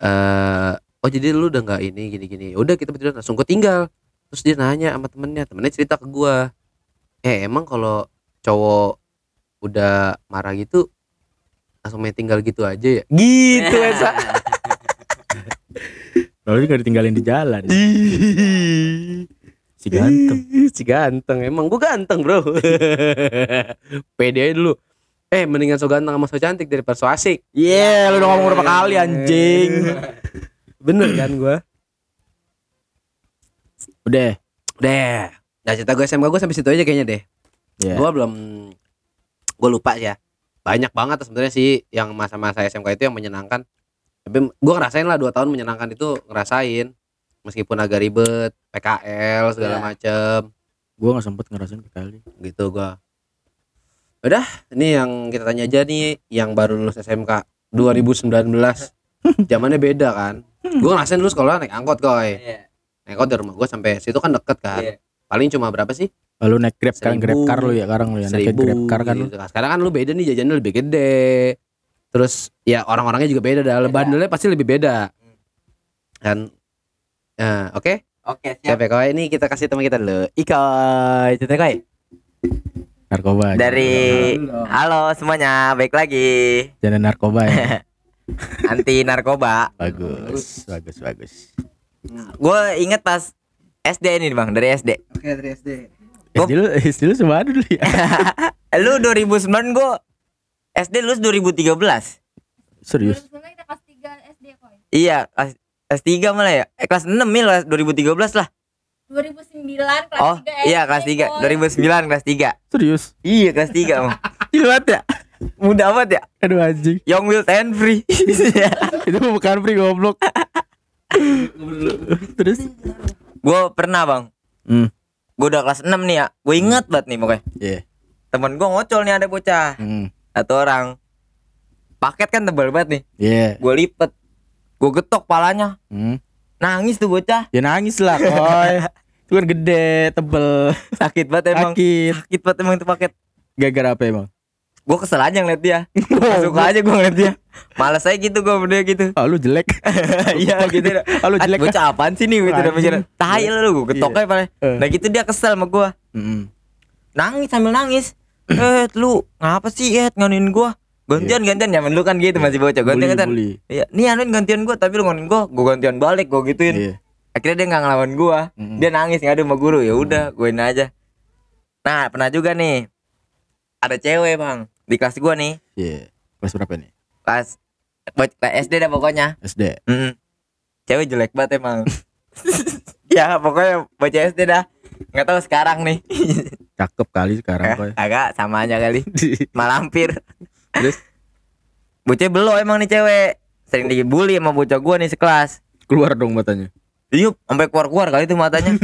eh oh jadi lu udah nggak ini gini-gini. Udah kita bertiga langsung gue tinggal. Terus dia nanya sama temennya, temennya cerita ke gue, eh emang kalau cowok udah marah gitu langsung main tinggal gitu aja ya? Gitu Esa. Lalu nggak ditinggalin di jalan. Si ganteng, si ganteng. Emang gue ganteng bro. Pede aja dulu. Eh mendingan so ganteng sama so cantik daripada so asik. Yeah, lu udah ngomong berapa kali anjing. Bener kan gue? Udah Udah Nah cerita gue S M K gue sampai situ aja kayaknya deh. yeah. Gue belum Gue lupa ya. Banyak banget sebenarnya sih yang masa-masa S M K itu yang menyenangkan. Tapi gue ngerasain lah dua tahun menyenangkan itu. Ngerasain meskipun agak ribet, P K L segala yeah. macem. Gue nggak sempet ngerasain P K L gitu gue. Udah, ini yang kita tanya aja nih, yang baru lulus S M K dua ribu sembilan belas. Zamannya beda kan. Gue ngerasain dulu sekolah naik angkot koy. Yeah. Naik angkot dari rumah gue sampai situ kan deket kan. Yeah. Paling cuma berapa sih? Lu naik grab kan, grab car lu ya sekarang lu ya, naik grab car kan. Gitu. Sekarang kan lu beda nih, jajannya lebih gede. Terus ya orang-orangnya juga beda dah, bandelnya pasti lebih beda kan. Nah, oke okay? Oke okay, siap. Siap ya Koy, ini kita kasih teman kita dulu Ikoy, cerita Koy narkoba dari halo, halo semuanya, baik lagi jangan narkoba ya. Anti narkoba. Bagus, bagus, bagus. Gue inget pas S D ini bang, dari S D. Oke okay, dari S D. S D lu, S D lu semua dulu ya. Lu dua ribu sembilan gue S D lulus dua ribu tiga belas. Serius? dua ribu sembilan kita kelas tiga S D Koy. Iya, kelas tiga malah ya. Eh, kelas enam nih lah, dua ribu tiga belas lah. dua ribu sembilan kelas oh, tiga S D. Oh, iya kelas tiga. Koy. dua ribu sembilan kelas tiga. Serius? Iya, kelas tiga mah. Gila ya. Mudah amat ya. Aduh anjing. Young will ten free. Itu bukan free goblok. Terus gua pernah, Bang. Hmm. Gua udah kelas enam nih ya. Gua inget banget nih pokoknya. Iya. Yeah. Temen gua ngocol nih ada bocah. Hmm. Satu orang paket kan tebal banget nih, yeah. Gue lipet, gue getok palanya, hmm. nangis tuh bocah. Ya nangis lah Koy. Itu kan gede, tebel, sakit banget emang. Sakit, sakit banget emang itu paket. Gara-gara apa emang? Gue kesel aja ngeliat dia. Suka aja gue ngeliat dia. Males aja gitu gue berdua gitu. Ah lu jelek. Iya gitu. Ah lu jelek. Bocah apaan sih nih gitu. Tahi lah lu, gue getok aja palanya. Nah gitu dia kesel sama gue. Nangis sambil nangis. Eh lu ngapa sih Ed ngonin gua? Gantian yeah. gantian zaman lu kan gitu yeah. masih bocah. Gantian gantian. Iya, nih anuin gantian gua tapi lu ngonin gua, gua gantian balik, gua gituin. Yeah. Akhirnya dia enggak ngelawan gua. Mm-hmm. Dia nangis ngadu sama guru. Ya udah, mm. guein aja. Nah, pernah juga nih. Ada cewek, Bang, di kelas gua nih. Iya. Yeah. Kelas berapa nih? Kelas S D dah pokoknya. S D. Mm-hmm. Cewek jelek banget emang. Ya, pokoknya bocah S D dah. Enggak tahu sekarang nih. Cakep kali sekarang Koy. Agak sama aja kali. Malampir. Terus bocah belo emang nih cewek. Sering dibully sama bocah gua nih sekelas. Keluar dong matanya. Iya, sampai keluar-keluar kali tuh matanya.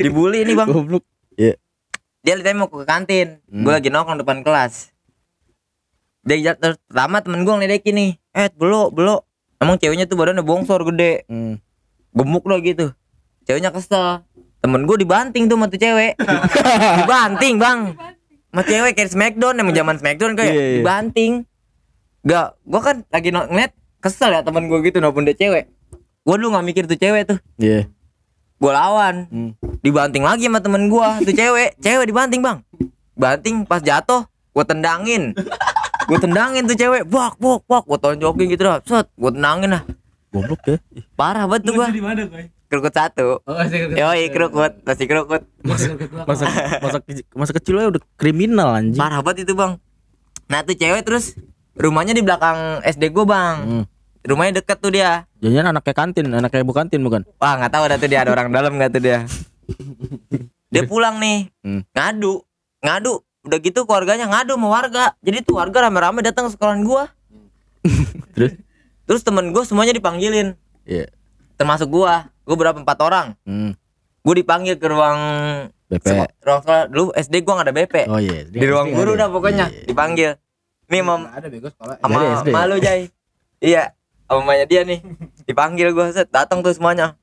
Dibully nih, Bang. Goblok. Iya. Yeah. Dia liatnya mau ke kantin. Hmm. Gua lagi nongkrong depan kelas. Dia terus pertama temen gua ngeledekin nih. Eh, belo, belo. Emang ceweknya tuh badannya bongsor gede. Hmm. Gemuk loh gitu. Ceweknya kesel. Temen gue dibanting tuh sama tuh cewek. Dibanting bang sama cewek kayak Smackdown. Emang zaman Smackdown kayak yeah, yeah. dibanting. Gak, gue kan lagi ngeliat kesel ya temen gue gitu. Walaupun dia cewek, gue dulu gak mikir tuh cewek tuh. Iya yeah. Gue lawan hmm. dibanting lagi sama temen gue. Tuh cewek, cewek dibanting bang. Banting pas jatuh gue tendangin. Gue tendangin tuh cewek. Bok bok bok. Gue tonjokin gitu lah. Set gue tendangin lah. Goblok ya. Parah banget tuh gue. Krukut satu. Oh, masih krukut. Yoi, krukut, masih krukut. Masih krukut. Masa masa, masa kecil aja udah kriminal anjing. Parah banget itu, Bang. Nah, tuh cewek terus rumahnya di belakang S D gua, Bang. Hmm. Rumahnya deket tuh dia. Jangan anaknya kantin, anaknya ibu kantin bukan? Wah, enggak tahu dah tuh dia ada orang dalam enggak tuh dia. Dia pulang nih. Hmm. Ngadu. Ngadu. Udah gitu keluarganya ngadu sama warga. Jadi tuh warga rame-rame datang ke sekolahan gua. Terus terus temen gua semuanya dipanggilin. Iya. Yeah. Termasuk gua. Gue berapa empat orang, hmm. gue dipanggil ke ruang B P, seko- ruang sekolah dulu S D gue nggak ada B P, oh, yes. di ruang S D guru dah pokoknya yeah. dipanggil, nih mam, sama malu Jai, iya, sama mamanya dia nih, dipanggil gue set, datang tuh semuanya,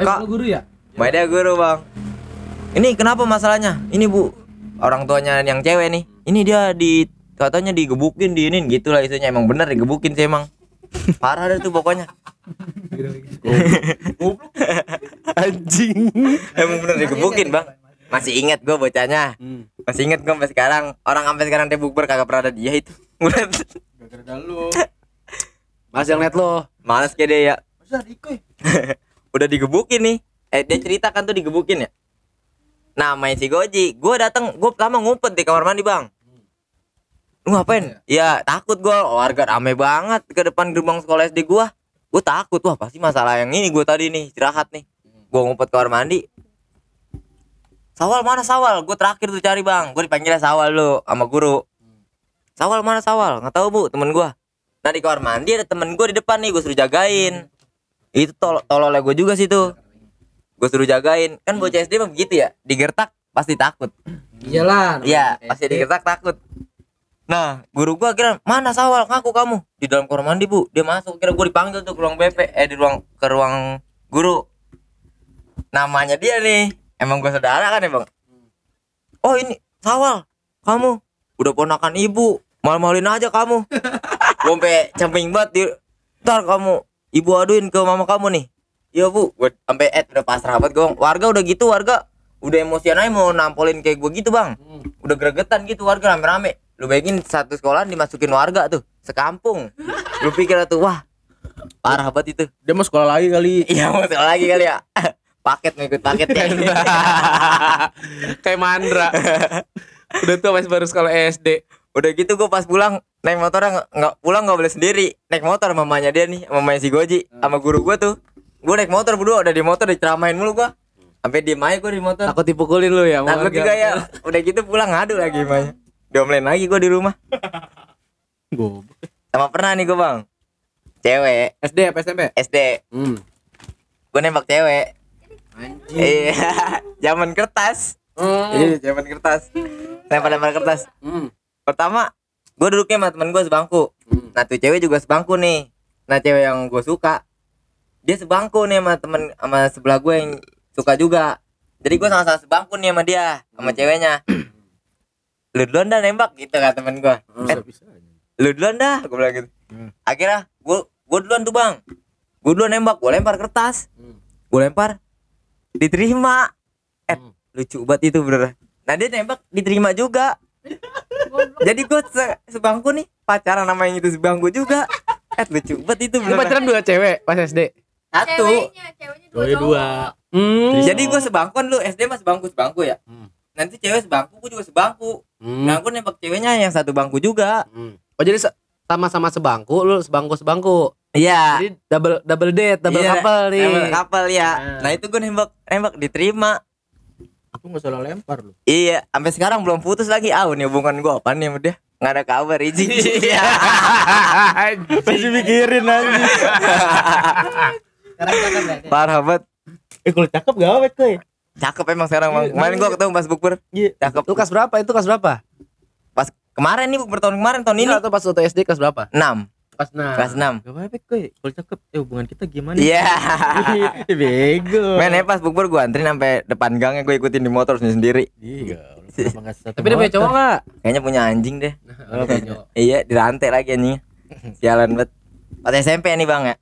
kak, guru ya, mbak dia guru bang, ini kenapa masalahnya, ini bu, orang tuanya yang cewek nih, ini dia di katanya digebukin diinin gitulah isunya, emang bener digebukin sih emang, parah deh tuh pokoknya. Anjing. Emang bener digebukin bang. Masih ingat gue bocahnya. Masih ingat gue sampai sekarang. Orang sampai sekarang Depok kagak pernah ada dia itu. Udah gara-gara lu. Masih ngeliat lo. Males kayak dia ya. Udah digebukin nih. Eh dia cerita kan tuh digebukin ya. Nah main si Goji. Gue datang, gue pertama ngumpet di kamar mandi bang. Lu ngapain? Ya takut gue. Warga rame banget ke depan gerbang sekolah S D gue. Gue takut, wah pasti masalah yang ini gue tadi nih, istirahat nih. Gue ngumpet kamar mandi. Sawal mana Sawal? Gue terakhir tuh cari bang. Gue dipanggilnya Sawal lo sama guru. Sawal mana Sawal? Gak tahu bu, temen gue. Nah di kamar mandi ada temen gue di depan nih, gue suruh jagain. Itu tol tololnya gue juga sih tuh. Gue suruh jagain. Kan bocah S D mah begitu ya, digertak pasti takut. Iyalah. Iya, pasti digertak takut. Nah, guru gue akhirnya, "Mana Sawal? Ngaku kamu." "Di dalam kamar mandi, Bu." Dia masuk, akhirnya gue dipanggil tuh ke ruang B P, eh di ruang ke ruang guru. Namanya dia nih. Emang gue saudara kan, ya, Bang? "Oh, ini Sawal. Kamu udah ponakan ibu. Mal-malin aja kamu." Gue sampai camping banget di, "Ntar kamu ibu aduin ke mama kamu nih." "Iya, Bu." Gue sampai eh udah pasrah banget, Bang. Warga udah gitu, warga udah emosian aja mau nampolin kayak gue gitu, Bang. Udah gregetan gitu warga rame-rame. Lu bayangin satu sekolahan dimasukin warga tuh, sekampung. Lu pikir tuh, wah, parah banget itu. Dia mau sekolah lagi kali. Iya, mau sekolah lagi kali ya. Paket ngikut paket ya. Kayak mandra. Udah tuh pas baru sekolah S D. Udah gitu gue pas pulang naik motornya nggak pulang nggak boleh sendiri. Naik motor mamanya dia nih, mamanya si Goji, sama guru gue tuh. Gue naik motor berdua, udah di motor diceramain mulu gue. Sampai diem aja gue di motor. Takut dipukulin lu ya. Takut juga ya. Udah gitu pulang ngadu lagi mamanya. Domlen lagi gue di rumah. Goblok. Sama pernah nih gue, Bang. Cewek. S D apa S M P? S D. Hmm. Gue nembak cewek. Anjing. Iya. Zaman kertas. Hmm. Iya, zaman kertas. Lempar-lempar kertas. Hmm. Pertama, gue duduknya sama temen gue sebangku. Hmm. Nah, tuh cewek juga sebangku nih. Nah, cewek yang gue suka, dia sebangku nih sama temen sama sebelah gue yang suka juga. Jadi gue sama-sama sebangku nih sama dia, sama ceweknya. "Lu duluan dah nembak," gitu kan temen gue. "Eh, lu duluan dah," gue bilang gitu. Hmm. Akhirnya gue gue duluan tuh, Bang. Gue duluan nembak, gue lempar kertas. Hmm. Gue lempar, diterima. Eh, hmm. lucu banget itu bener. Nah, dia nembak diterima juga. Jadi gue se- sebangku nih pacaran sama yang itu sebangku juga. Eh, lucu banget itu bener. Lu pacaran dua cewek pas S D? Satu. Ceweknya, ceweknya dua. dua. Hmm. Jadi gue sebangkuan lu S D mas sebangku sebangku ya. Hmm. Nanti cewek sebangku, gue juga sebangku. Hmm. Nah, gue nembak ceweknya yang satu bangku juga. Hmm. Oh, jadi se- sama-sama sebangku, lu sebangku-sebangku. Iya. Jadi double double date, double yeah, couple nih. Double couple ya. Nah, nah itu gue nembak nembak diterima. Aku enggak salah lempar lu. Iya, sampai sekarang belum putus lagi. Ah, nih hubungan gue apaan nih sama dia? Enggak ada kabar izin. Iya. Masih mikirin anjing. Sekarang cakep enggak? Parah banget. Eh, kalau cakep enggak awet, coy. Cakep emang sekarang, Bang. Kemarin gua ketemu pas bukber. Cakep. Lu kelas berapa? Itu kelas berapa? Pas kemarin nih bukber tahun kemarin tahun ini. Atau pas waktu S D kelas berapa? enam. Kelas enam. Kelas enam. Gak apa-apa kok. Kalau cakep, eh hubungan kita gimana? Iya. Yeah. Bego. Men, pas bukber gua anterin sampai depan gangnya, gua ikutin di motor sendiri. Iya. Tapi dia punya cowok enggak? Kayaknya punya anjing deh. Nah, iya, dirantai lagi anjing. Sialan banget. Pas S M P nih, Bang ya.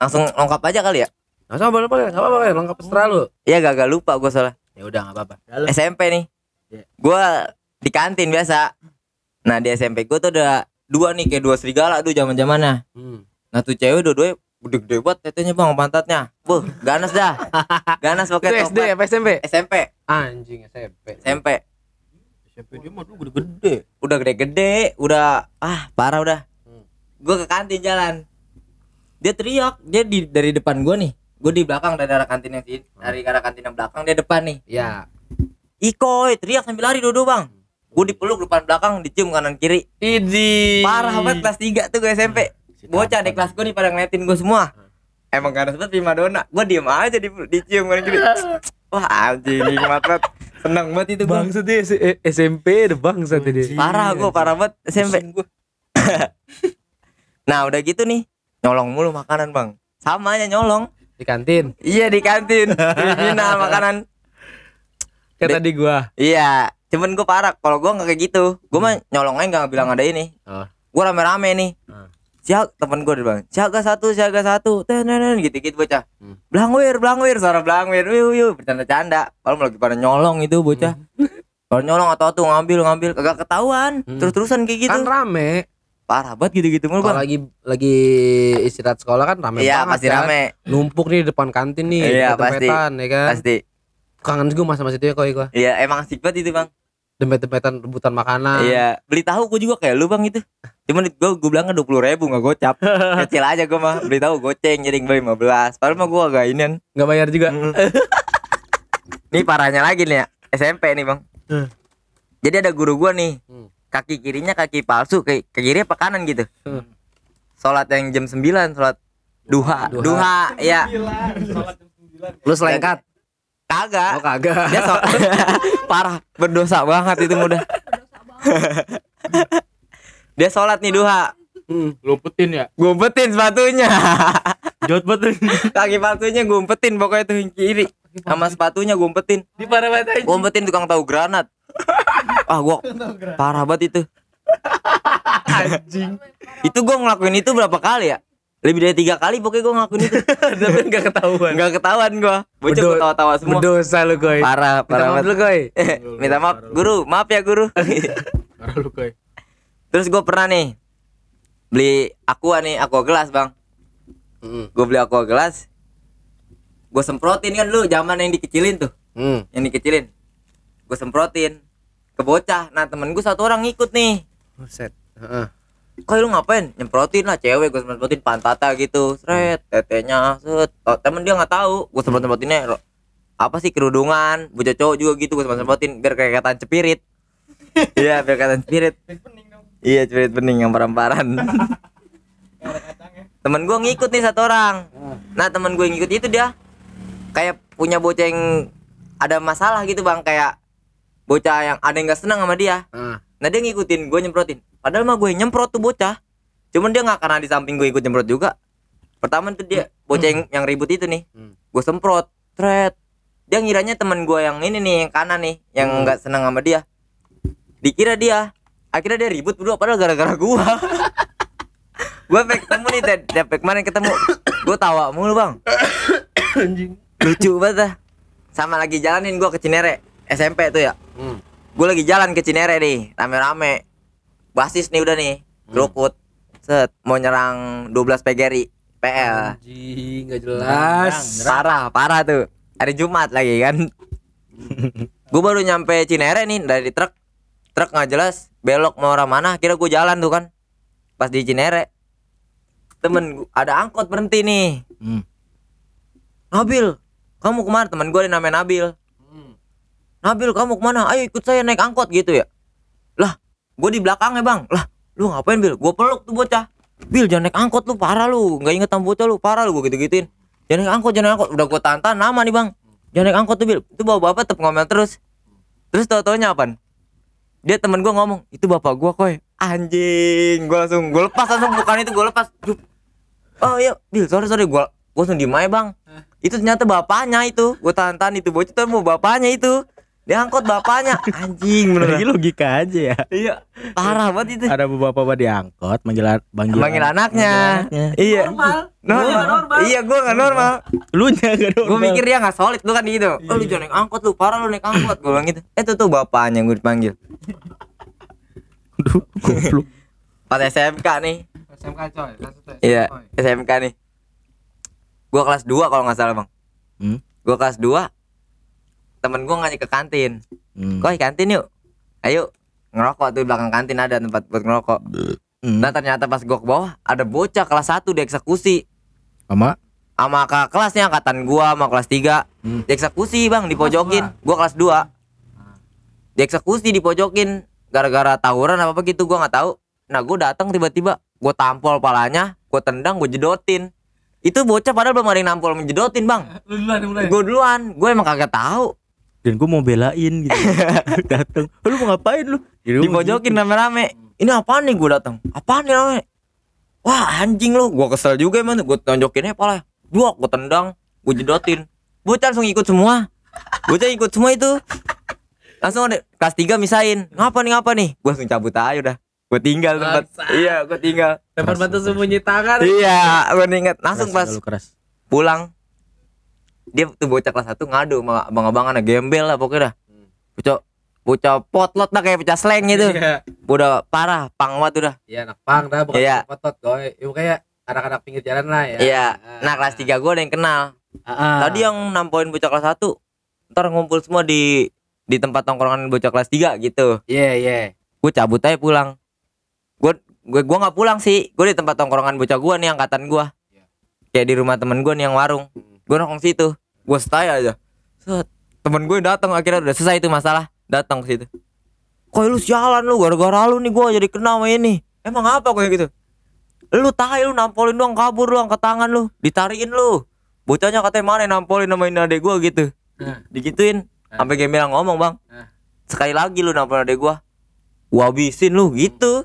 Langsung lengkap aja kali ya. Enggak apa-apa, enggak apa-apa, lengkap setelah lu. Iya, gagal lupa gua soalnya. Ya udah enggak apa-apa. Lalu. S M P nih. Yeah. Gua di kantin biasa. Nah, di S M P gua tuh ada dua nih kayak dua serigala tuh zaman-zamannya. Hmm. Nah, tuh cewek dua-duanya gede-gede banget tetenya, Bang, pantatnya. Buh, ganas dah. Ganas pakai topat. S D apa S M P? S M P. Anjing S M P. S M P. S M P dia mah dulu gede-gede. Udah gede-gede, udah ah, parah udah. Hmm. Gua ke kantin jalan. Dia teriak, dia di, dari depan gua nih. Gue di belakang dari arah kantin yang sini, dari arah kantin yang belakang dia depan nih. Iya. Ikoi teriak sambil lari dodo, Bang. Gue dipeluk depan belakang, dicium kanan kiri. Idi. Parah banget kelas tiga tuh gue S M P. Bocah di kelas gue nih pada ngeliatin gue semua. Emang ganas banget primadona. Gue diem aja di, dicium kanan kiri. Wah, anjing nikmat banget. Seneng banget itu gue. Bangsa dia S M P, udah bangsa dia. Parah gue, parah banget S M P. Nah, udah gitu nih. Nyolong mulu makanan, Bang. Sama aja nyolong. Di kantin? Iya, di kantin. Kriminal makanan. Kayak De- tadi gua. Iya, cuman gua parah. Kalau gua enggak kayak gitu. Gua mah nyolongnya enggak bilang ada ini. Oh. Gua rame-rame nih. Heeh. Oh. Siap temen gua bilang, "Siaga satu, siaga satu." Tenen gitu-gitu bocah. Hmm. Blangwir, blangwir, suara blangwir. Wiu wiu, bercanda-canda. Kalau lagi pada nyolong itu bocah. Hmm. Kalau nyolong atau tuh ngambil-ngambil kagak ketahuan. Hmm. Terus-terusan kayak gitu. Kan rame. Parah banget gitu-gitu mulu, Bang. Kalau lagi lagi istirahat sekolah kan rame iya, banget. Iya, pasti kan? Rame. Numpuk nih depan kantin nih, iya, dempet-dempetan ya kan. Pasti. Kangen gue masa-masa itu ya koi gua. Iya, emang asik banget itu, Bang. Dempet-dempetan rebutan makanan. Iya, beli tahu gua juga kayak lu, Bang, itu. Cuman gua gua bilangnya dua puluh ribu enggak gocap. Kecil aja gua mah. Beli tahu goceng jadi lima belas. Padahal mah gua agak inian. Enggak bayar juga. Mm. Nih parahnya lagi nih ya. S M P nih, Bang. Hmm. Jadi ada guru gua nih. Hmm. Kaki kirinya kaki palsu, ke, ke kiri apa kanan gitu. Hmm. Sholat yang jam sembilan, sholat Duha, duha, duha ya. Lu selengkat? Kagak. Oh, kagak. Dia so parah, berdosa banget itu mudah. Dia sholat nih duha. Hmm. Lumpetin ya? Gumpetin sepatunya. Jod betul. Kaki sepatunya gumpetin pokoknya tuh kiri. Sama sepatunya gumpetin. Di parah banget aja. Gumpetin tukang tahu granat. Ah, gua parah banget itu. Anjing. Itu gua ngelakuin itu berapa kali ya? Lebih dari tiga kali pokoknya gua ngelakuin itu. Tapi enggak ketahuan. Enggak ketahuan gua. Bocah gua tawa-tawa semua. Berdosa lu, Goy. Parah, parah. Minta maaf lu, Goy. Minta maaf, Guru. Maaf ya, Guru. Parah lu, Goy. Terus gua pernah nih beli aqua nih, aqua gelas, Bang. Mm. Gua beli aqua gelas. Gua semprotin kan lu zaman yang dikecilin tuh. Mm. Yang dikecilin. Gua semprotin ke bocah. Nah, temen gua satu orang ngikut nih. Buset. Heeh. Kok lu ngapain? Nyemprotin lah cewek, gua semprotin pantata gitu. Sret, tetenya. Set. Temen dia enggak tahu. Gua semprot-semprotinnya apa sih kerudungan, bocah cowok juga gitu gua semprot-semprotin biar kayak kata cepirit. Iya, biar kata cepirit. Iya, cepirit bening yang paramparan. Temen gue ngikut nih satu orang. Nah, temen gue ngikut itu dia kayak punya bocah yang ada masalah gitu, Bang, kayak bocah yang ada yang enggak senang sama dia. Nah, dia ngikutin gue nyemprotin. Padahal mah gue nyemprot tuh bocah. Cuman dia enggak, karena di samping gue ikut nyemprot juga. Pertama tuh dia bocah yang, yang ribut itu nih. Gue semprot, tret. Dia ngiranya temen gue yang ini nih, yang kanan nih, yang enggak senang sama dia. Dikira dia. Akhirnya dia ribut berdua padahal gara-gara gua. Gua pengen ketemu nih, tiap kemarin ketemu gua tawa mulu, Bang. Anjing. Lucu banget dah. Sama lagi jalanin gua ke Cinere, S M P tuh ya. Hmm. Gua lagi jalan ke Cinere nih, rame-rame. Basis nih udah nih, Krukut. Set, mau nyerang dua belas P G R I, P L. Anjing, enggak jelas. Nah, parah, parah tuh. Hari Jumat lagi kan. Gua baru nyampe Cinere nih dari truk. Truk nggak jelas belok mau arah mana, kira gue jalan tuh kan pas di Cinere, temen gua, ada angkot berhenti nih. hmm. Nabil, kamu kemana? Temen gue ada namanya Nabil. hmm. Nabil, kamu kemana? Ayo ikut saya naik angkot gitu ya. Lah, gue di belakangnya, Bang. Lah, lu ngapain, Bil? Gue peluk tuh bocah. Bil, jangan naik angkot lu, parah lu, nggak inget sama bocah lu, parah lu, gue gitu-gituin. Jangan naik angkot, jangan naik angkot. Udah gue tantan nama nih, Bang. Jangan naik angkot tuh, Bil. Itu bapak-bapak tetep ngomel terus. Terus tau-taunya apaan? Dia temen gue ngomong, itu bapak gue, Koy. Anjing, gue langsung, gue lepas langsung, bukan itu, gue lepas. Oh iya, Bil, sorry, sorry, gue langsung diem aja, Bang. Itu ternyata bapaknya itu, gue tahan-tahan itu, bocah tuh mau bapaknya itu. Dia angkot bapaknya, anjing bener. Lagi logika aja ya. Iya, parah banget itu. Ada bapak-bapak diangkot, manggil, manggil, manggil anaknya. anaknya. Iya. Normal. Normal. normal. Iya, gue gak normal. Lu nya gak normal. Gue mikir dia gak solid, lu kan gitu. Oh, lu jangan naik angkot lu, parah lu naik angkot. Gue bilang gitu. Eh, tuh tuh bapaknya gue dipanggil. Aduh, goblok. Pas S M K nih. S M K coy, langsung tuh. Iya, S M K nih. Gua kelas dua kalau enggak salah, Bang. Hmm. Gua kelas dua. Temen gua ngajak ke kantin. Hmm. Koy, kantin yuk. Ayo, ngerokok tuh di belakang kantin ada tempat buat ngerokok. Hmm. Nah, ternyata pas gua ke bawah ada bocah kelas satu dieksekusi. Sama sama kakak kelasnya angkatan gua sama kelas tiga. Hmm. Dieksekusi, Bang, dipojokin. Gua kelas dua. Dieksekusi dipojokin. Gara-gara tawuran apa-apa gitu, gue gak tahu. Nah, gue datang tiba-tiba, gue tampol palanya, gue tendang, gue jedotin. Itu bocah padahal belum ada yang nampol menjedotin, Bang. Lu duluan, mulai. Gue duluan, gue emang kagak tahu. Dan gue mau belain gitu. Datang, lu mau ngapain lu? Dipojokin rame-rame. Ini apaan nih gue datang? Apaan nih rame? Wah, anjing lu. Gue kesel juga emang, gue tonjokinnya palanya. Duak, gue tendang, gue jedotin. Bocah langsung ikut semua. Bocah ikut semua itu. Langsung ada kelas tiga misain. Ngapa nih ngapa nih? Gua langsung cabut aja udah. Gua tinggal tempat. Masa. Iya, gua tinggal. Tempat bantu sembunyi tangan. Iya, gua ingat. Langsung keras, pas keras. Pulang. Dia tuh bocah kelas satu ngadu sama abang-abangan, gembel lah pokoknya dah. Bocah bocah potlot dah, kayak pecah sleng gitu. Iya. Udah parah, pang banget udah. Iya, anak pang dah, bukan iya. Potlot, Goy. Itu kayak anak-anak pinggir jalan lah ya. Iya. Nah, kelas tiga gua ada yang kenal. Ah. Tadi yang nampoin bocah kelas satu, ntar ngumpul semua di di tempat tongkrongan bocah kelas tiga gitu. Iya, yeah, iya. Yeah. Gue cabut aja pulang. Gue gue gue enggak pulang sih. Gue di tempat tongkrongan bocah gue nih angkatan gue. Yeah. Kayak di rumah temen gue nih yang warung. Gue nongkrong situ. Gue stay aja. Set. Temen gue datang, akhirnya udah selesai itu masalah. Datang ke situ. Koy, lu sialan lu, gara-gara lu nih gue jadi kena sama ini. Emang apa koy gitu? Lu tai, lu nampolin doang, kabur lu, angkat tangan lu, ditariin lu. Bocahnya katanya mana yang nampolin namain adek gua gitu. Nah. Digituin, nah. Sampai gembel ngomong, "Bang, nah. sekali lagi lu nampolin adek gua, gua habisin lu," gitu.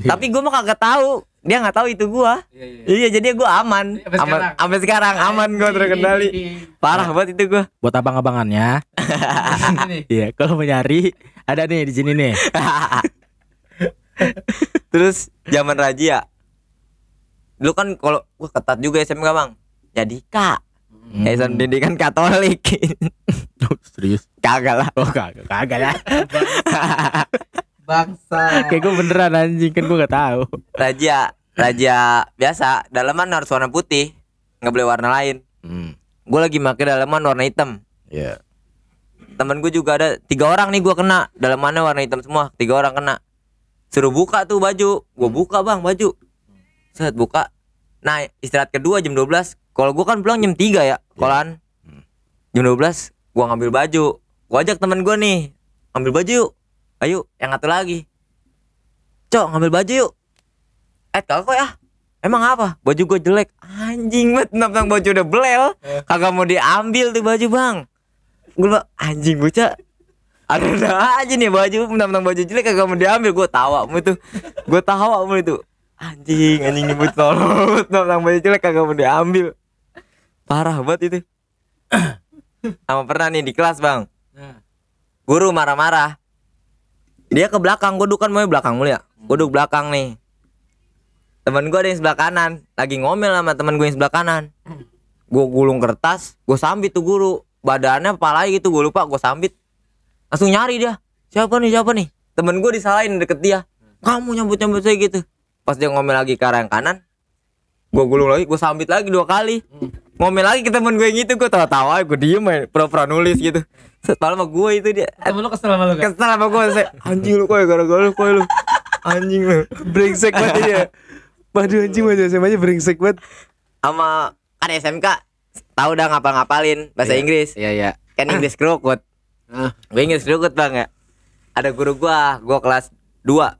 Yeah. Tapi gua mah kagak tahu. Dia enggak tahu itu gua. Iya, iya. iya jadi gua aman. Sampai aman, sekarang. Sampai sekarang aman gua terkendali. Parah banget itu gua. Buat abang-abangannya. Iya, kalau mau nyari ada nih di sini nih. Terus zaman Rajia. Dulu kan kalau gua ketat juga S M K, Bang. Jadi Kak. Hmm. Yayasan Pendidikan Katolik. Serius? Kagak lah. Oh, kagak. Kagak lah. Bangsa. Kayak gue beneran anjing, kan gue gak tahu. Raja, raja biasa. Daleman harus warna putih, nggak boleh warna lain. Hmm. Gue lagi pakai daleman warna hitam. Iya. Yeah. Temen gue juga ada tiga orang nih gue kena. Dalemannya warna hitam semua, tiga orang kena. Suruh buka tuh baju, gue buka bang baju. Set buka. Nah istirahat kedua jam dua belas. Kalau gue kan pulang jam tiga ya, kolan. Yeah. Jam dua belas, gue ngambil baju. Gue ajak temen gue nih, ambil baju yuk. Ayo, yang satu lagi. Cok, ngambil baju yuk. Eh, kagak kok ya. Emang apa? Baju gue jelek. Anjing banget, tentang baju udah belel. Kagak mau diambil tuh baju, Bang. Gue anjing bocah. Ada-ada aja nih baju, tentang baju jelek kagak mau diambil. Gue tawa mu itu. Gue tawa mu itu. Anjing, anjing nyebut tolong. Tentang baju jelek kagak mau diambil. Parah banget itu. Sama pernah nih di kelas, Bang. Guru marah-marah. Dia ke belakang, gue duduk kan mau belakang mulu ya. Gue duduk belakang nih. Temen gue ada yang sebelah kanan, lagi ngomel sama temen gue yang sebelah kanan. Gue gulung kertas, gue sambit tuh guru. Badannya palanya gitu, gue lupa, gue sambit. Langsung nyari dia. Siapa nih, siapa nih? Temen gue disalahin deket dia. Kamu nyambut-nyambut saya gitu. Pas dia ngomel lagi ke arah yang kanan, gue gulung lagi, gue sambit lagi dua kali. Ngomel lagi ke temen gue yang itu, gue tawa-tawa, gue diem aja, pura-pura nulis gitu. Setelah sama gue itu dia. Temen lu kesel sama lu kan? Kesel sama gue, saya, anjing lu koi, gara-gara lu koi lu. Anjing lu, brengsek banget dia. Waduh anjing, waduh S M A aja brengsek banget. Sama, ada S M K, tahu dah ngapal-ngapalin, bahasa yeah. Inggris. Iya, yeah, iya yeah. Kan Inggris kerukut. uh. Gue Inggris kerukut bang ya. Ada guru gue, gue kelas dua.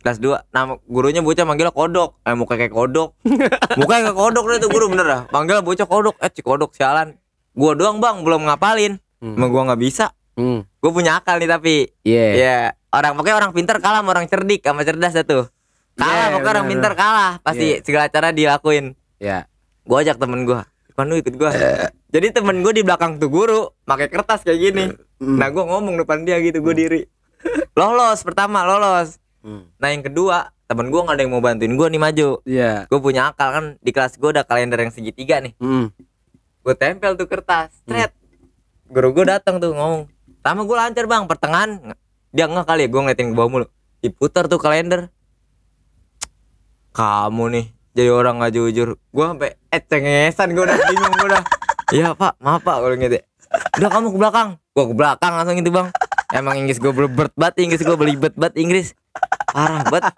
Kelas dua, nama gurunya bocah manggilnya kodok. Eh muka kayak kodok. Mukanya kayak kodok deh tuh guru bener dah. Manggilnya bocah kodok. Eh si kodok sialan. Gua doang bang belum ngapalin. Hmm. Emang gua gak bisa. Hmm. Gua punya akal nih tapi. Iya. Yeah. Yeah. Orang pokoknya orang pintar kalah sama orang cerdik sama cerdas satu. Kalah yeah, pokoknya orang pintar kalah. Pasti yeah. segala cara dilakuin. Iya. Yeah. Gua ajak temen gua. Depan lu ikut gua. Uh. Jadi temen gua di belakang tuh guru pakai kertas kayak gini. Uh. Nah gua ngomong depan dia gitu gua diri. Lolos pertama lolos. Hmm. Nah yang kedua temen gue gak ada yang mau bantuin gue nih maju. Iya yeah. Gue punya akal kan. Di kelas gue ada kalender yang segitiga nih. hmm. Gue tempel tuh kertas. Tret hmm. Guru gue datang tuh ngomong. Pertama gue lancar bang. Pertengahan dia ngeh kali ya. Gue ngeliatin ke bawah mulu. Diputar tuh kalender. Kamu nih jadi orang gak jujur. Gue sampai Eh cengesan gue udah bingung. Gue udah iya pak maaf pak kalau ngeliat ya. Udah kamu ke belakang. Gue ke belakang langsung gitu bang. Emang Inggris gue belibet bat. Inggris gue belibet bat Inggris parah banget.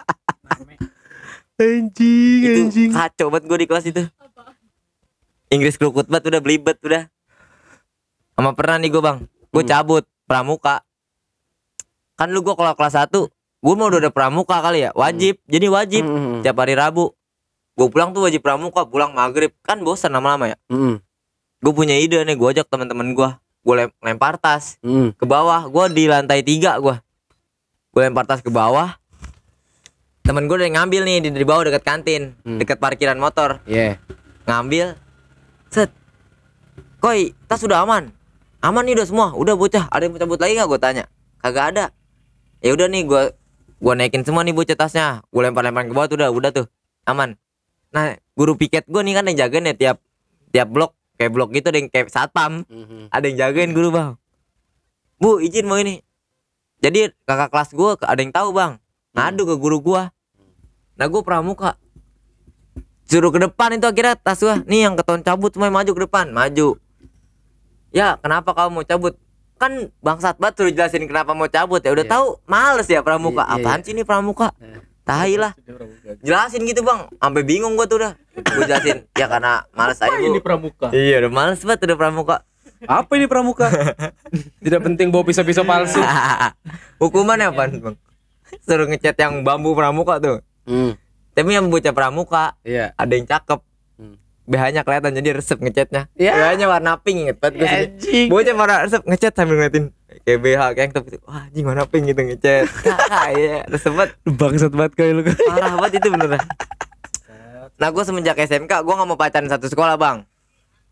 Anjing itu anjing. Kacau banget gue di kelas itu. Inggris kerukut banget udah belibet udah. Sama pernah nih gue bang. Gue cabut pramuka. Kan lu gue kalau kelas satu gue mau udah ada pramuka kali ya. Wajib. Jadi wajib tiap hari Rabu. Gue pulang tuh wajib pramuka. Pulang maghrib. Kan bosan lama-lama ya. Gue punya ide nih. Gue ajak teman-teman gue. Gue lempar tas ke bawah. Gue di lantai tiga gue. Gue lempar tas ke bawah. Temen gue udah ngambil nih dari bawah dekat kantin, hmm. dekat parkiran motor. Iya. Yeah. Ngambil. Set. Koi, tas udah aman. Aman nih udah semua. Udah bocah, ada yang mau cabut lagi enggak gue tanya. Kagak ada. Ya udah nih gue gue naikin semua nih bocah tasnya. Gue lempar-lempar ke bawah tuh udah, udah tuh. Aman. Nah, guru piket gue nih kan yang jagain ya tiap tiap blok, kayak blok gitu ada yang kayak satpam. Mm-hmm. Ada yang jagain guru, Bang. Bu, izin mau ini. Jadi kakak kelas gue ada yang tahu bang, ngadu ke guru gue. Nah gue pramuka, suruh ke depan itu akhirnya tas gue. Nih yang ketahuan cabut semua maju ke depan, maju. Ya kenapa kamu mau cabut? Kan bangsat banget suruh jelasin kenapa mau cabut ya. Udah yeah. tahu males ya pramuka. Yeah, yeah, Apaan yeah. sih ini pramuka? Yeah. Tahi lah. Jelasin gitu bang, sampai bingung gue tuh udah. Gue jelasin ya karena males aja gue. Ini pramuka. Iya udah males banget udah pramuka. Apa ini pramuka? Tidak penting bawa pisau-pisau palsu. Hukumannya apaan bang? Suruh ngecat yang bambu pramuka tuh. hmm. Tapi yang bocah pramuka, yeah. ada yang cakep. Hmm. B H-nya kelihatan jadi resep ngechatnya. Yeah. B H-nya warna pink gitu. Yeah, bocah warna resep ngechat sambil ngeliatin kayak B H kayak yang gitu. Wah, anjing warna pink gitu ngechat. Kayak resep banget. Bangsat banget kayak lu. Parah banget itu beneran. Nah, gue semenjak S M K gue enggak mau pacaran satu sekolah, Bang.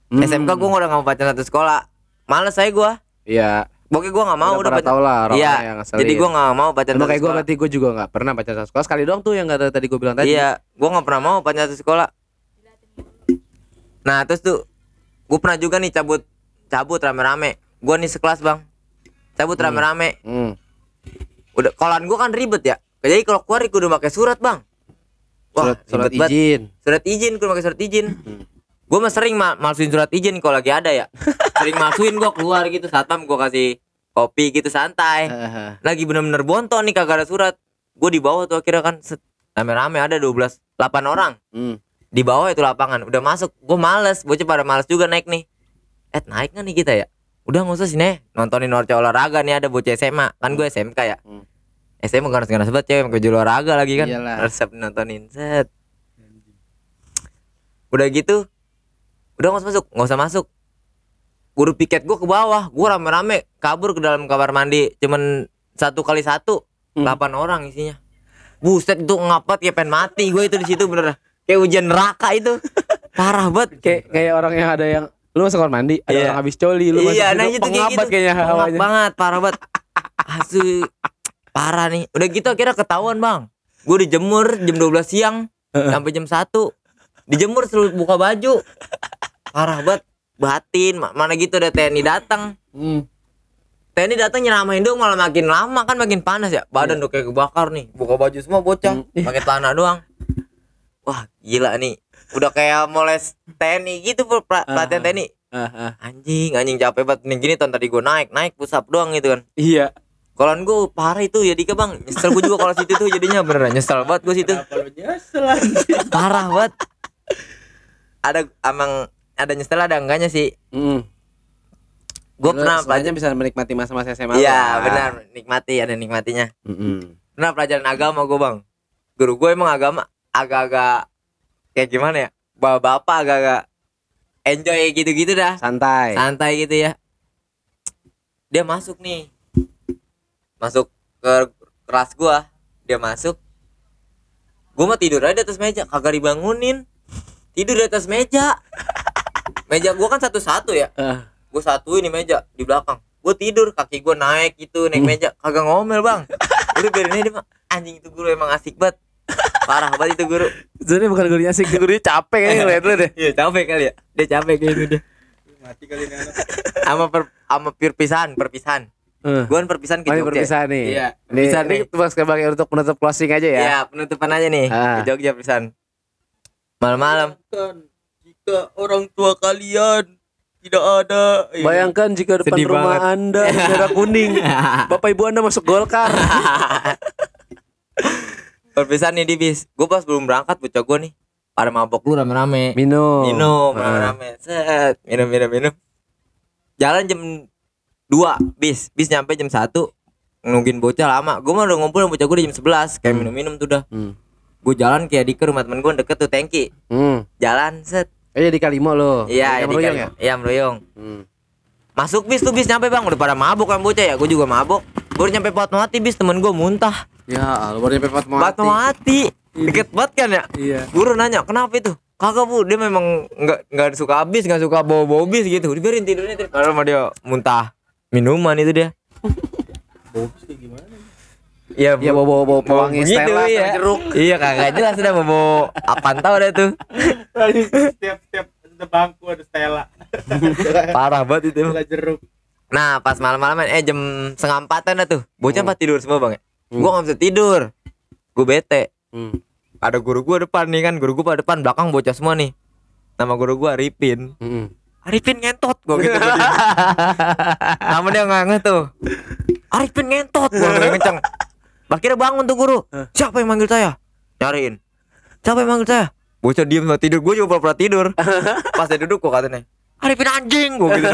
Hmm. S M K gue udah enggak mau pacaran satu sekolah. Males saya gue. Iya. Yeah. Pokoknya gue gak mau udah, udah pacar lah, iya, yang jadi gue gak mau pacar satu kayak sekolah. Gue berarti gue juga gak pernah pacar satu sekolah. Sekali doang tuh yang gak tadi gue bilang tadi. Iya, gue gak pernah mau pacar satu sekolah. Nah terus tuh gue pernah juga nih cabut cabut rame-rame. Gue nih sekelas, Bang, cabut hmm. rame-rame. hmm. Udah, kolan gue kan ribet ya. Jadi kalau keluar gue udah pakai surat, Bang. Wah, surat, surat izin bat. Surat izin, gue pakai surat izin. hmm. Gue mah sering ma- malsuin surat izin kalau lagi ada ya. Sering malsuin gue keluar gitu. Satpam gue kasih kopi gitu santai. Uh-huh. Lagi bener-bener bonton nih kagak ada surat. Gue di bawah tuh akhirnya kan set, rame-rame ada dua belas, delapan orang. Hmm. Di bawah itu lapangan. Udah masuk. Gue males. Bocah pada males juga naik nih. Eh naik gak nih kita ya? Udah gak usah sini. Nontonin orca olahraga nih, ada bocah S M A. Kan gue S M K ya. Hmm. S M A gak harus banget cewek. Gue jual olahraga lagi kan. Resep nontonin. Set. Udah gitu. Udah gak usah masuk, gak usah masuk. Guru piket gue ke bawah, gue rame-rame kabur ke dalam kamar mandi. Cuman satu kali satu, delapan hmm. orang isinya. Buset itu ngapet kayak pengen mati gue itu di situ bener. Kayak hujan neraka itu. Parah banget. Kayak kayak orang yang ada yang lu masuk kamar mandi, ada yeah. orang habis coli, lu yeah, masuk nah gitu, pengabat kayak gitu. Kayaknya hawanya. Pengap banget, parah banget. Asu parah nih. Udah gitu akhirnya ketahuan, Bang. Gue dijemur jam dua belas siang sampai jam satu. Dijemur terus buka baju. Parah banget, batin, mana gitu ada T N I datang. Hmm. T N I datang nyeramahin dong, malah makin lama kan makin panas ya. Badan yeah. udah kayak kebakar nih, buka baju semua bocah, hmm. pakai celana doang. Wah, gila nih. Udah kayak moles T N I gitu pelatihan T N I. Uh-huh. Anjing, anjing capek banget nih gini ton tadi gue naik, naik push up doang gitu kan. Iya. Kolan gue parah itu ya Dika, Bang. Nyesel gue juga kalau situ tuh jadinya beneran nyesel banget gue situ. Kenapa lu nyesel anjing? Parah banget. Ada emang ada nyesel ada enggaknya sih. Mm. Gue pernah pelajaran bisa menikmati masa-masa S M A. Iya benar, nikmati ada nikmatinya. Mm-hmm. Pernah pelajaran agama gue, Bang. Guru gue emang agama agak-agak kayak gimana ya? Bapak-bapak agak-agak enjoy gitu-gitu dah. Santai. Santai gitu ya. Dia masuk nih, masuk ke kelas gue, dia masuk. Gue mah tidur aja di atas meja, kagak dibangunin. Tidur di atas meja. Meja gue kan satu-satu ya, uh. gue satu ini meja di belakang. Gue tidur, kaki gue naik gitu, naik meja. Kagak ngomel, Bang. Udah biarin aja, Bang. Anjing itu guru emang asik banget. Parah banget itu guru. Sebenernya bukan gurunya asik, gurunya capek kayaknya ngeliat lu deh. Iya capek kali ya, dia capek kayak gitu deh. Mati kali ini anak. Sama, per, sama perpisahan, perpisahan. Uh. Gue kan perpisahan ke Jogja. Perpisahan nih. Iya. Perpisahan nih. Ini tuh sebagai untuk penutup closing aja ya. Iya penutupan aja nih, uh. ke Jogja perpisahan. Malam-malam. Jika orang tua kalian tidak ada, bayangkan jika depan sedih rumah banget. Anda merah kuning, bapak ibu Anda masuk Golkar. Perpisahan nih di bis. Gue pas belum berangkat bocah gue nih pada mabok lu rame-rame. Minum Minum rame-rame. Set Minum minum minum Jalan jam dua bis. Bis nyampe jam satu. Nungguin bocah lama. Gue mah udah ngumpul bocah gue jam sebelas. Kayak hmm. minum-minum tuh dah. hmm. Gue jalan kayak di ke rumah temen gue deket tuh Tengki. hmm. Jalan set. Eh di Kalimau lo. Iya, di Kalimau. Ya? Iya, meroyong. Hmm. Masuk bis tuh bis nyampe, Bang. Udah pada mabuk kan bocah ya. Gue juga mabuk. Baru nyampe Fatmawati bis temen gue muntah. Ya, baru nyampe Fatmawati. Fatmawati. Deket banget kan ya? Iya. Guru nanya, "Kenapa itu?" "Kagak, Bu. Dia memang enggak enggak suka bis, enggak suka bawa-bawa bis gitu. Dibiarin tidurnya tidur." Karena sama dia muntah. Minuman itu dia. Bawa bis kayak gimana? Iya, ya, bawa-bawa pewangi Stella gitu, ya. Jeruk. Iya, kagak jelas udah bawa apaan tau dah tuh. Tiap-tiap ada bangku ada Stella. Parah banget itu. Stella jeruk. Nah, pas malam-malaman eh jam setengah empatan dah tuh. Bocah pada hmm. tidur semua, Bang. Hmm. Gua enggak bisa tidur. Gua bete. Hmm. Ada guru gua depan nih kan, guru gua pada depan, belakang bocah semua nih. Nama guru gua Arifin. Hmm. Arifin ngentot gua gitu. Nama dia ngangeh tuh. Arifin ngentot gua kenceng. Akhirnya bangun tuh guru. Siapa yang manggil saya? Nyariin. Siapa yang manggil saya? Bocah diem sama tidur. Gue juga pernah tidur. Pas dia duduk gue katanya, "Arifin anjing." Gue gitu.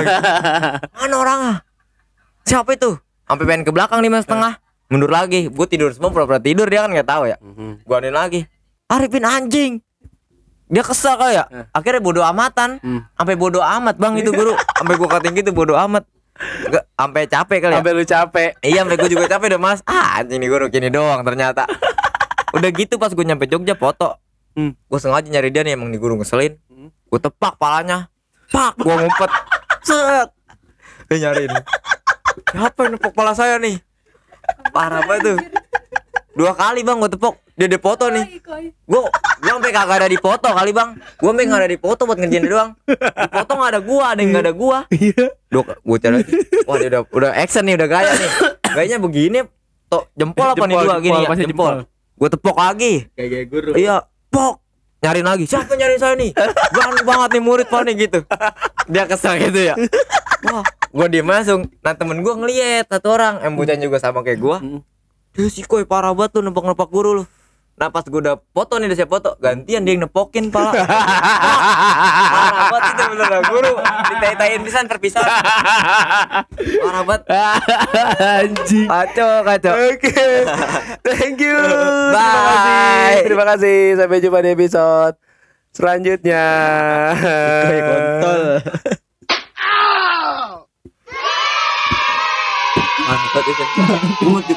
Mana orangnya? Siapa itu? Sampai pengen ke belakang lima setengah. Mundur lagi. Gue tidur semua pernah tidur. Dia kan gak tahu ya. Gue anin lagi. Arifin anjing. Dia kesel kayak ya. Akhirnya bodo amatan. Sampai hmm. bodo amat bang itu guru. Sampai gua katain gitu bodo amat. Sampai capek kali ya. Sampai lu capek. Iya, sampai gua juga capek udah mas. Ah, anjing nih guru gini doang ternyata. Udah gitu pas gua nyampe Jogja foto. Hmm. Gua sengaja nyari dia nih emang nih guru ngeselin. Hmm. Gua tepak palanya. Pak, gua ngumpet. Set. Dia nyariin. Siapa yang nepok pala saya nih? Parah banget tuh. Dua kali bang gue tepok. Dia di foto nih. Gue Gue sampe kagak ada di foto kali bang. Gue sampe gak ada di foto buat ngerjain dia doang. Di foto gak ada gue. Ada yang gak ada gue. Duh, gue cari lagi. Wah dia udah Udah action nih. Udah gaya nih. Gayanya begini to, jempol apa jempol, nih dua gini jempol, ya? Jempol. Gue tepok lagi. Kayak guru. Iya. Pok. Nyariin lagi. Siapa nyariin saya nih? Berani banget nih murid pak nih gitu. Dia kesel gitu ya. Wah, gue diem langsung. Nah temen gue ngeliat satu orang embutan juga sama kayak gue. Dia si koi parah banget tuh nepok-nepok guru lu. Nah pas gue udah foto nih udah siap foto gantian dia yang nepokin pala. Parah banget itu beneran guru. Ditai-taiin pisan terpisah. Parah banget. Anjing. Kacau kacau. Oke. Okay. Thank you. Bye. Terima kasih. Terima kasih. Sampai jumpa di episode selanjutnya. Koi kontol. Mantap itu.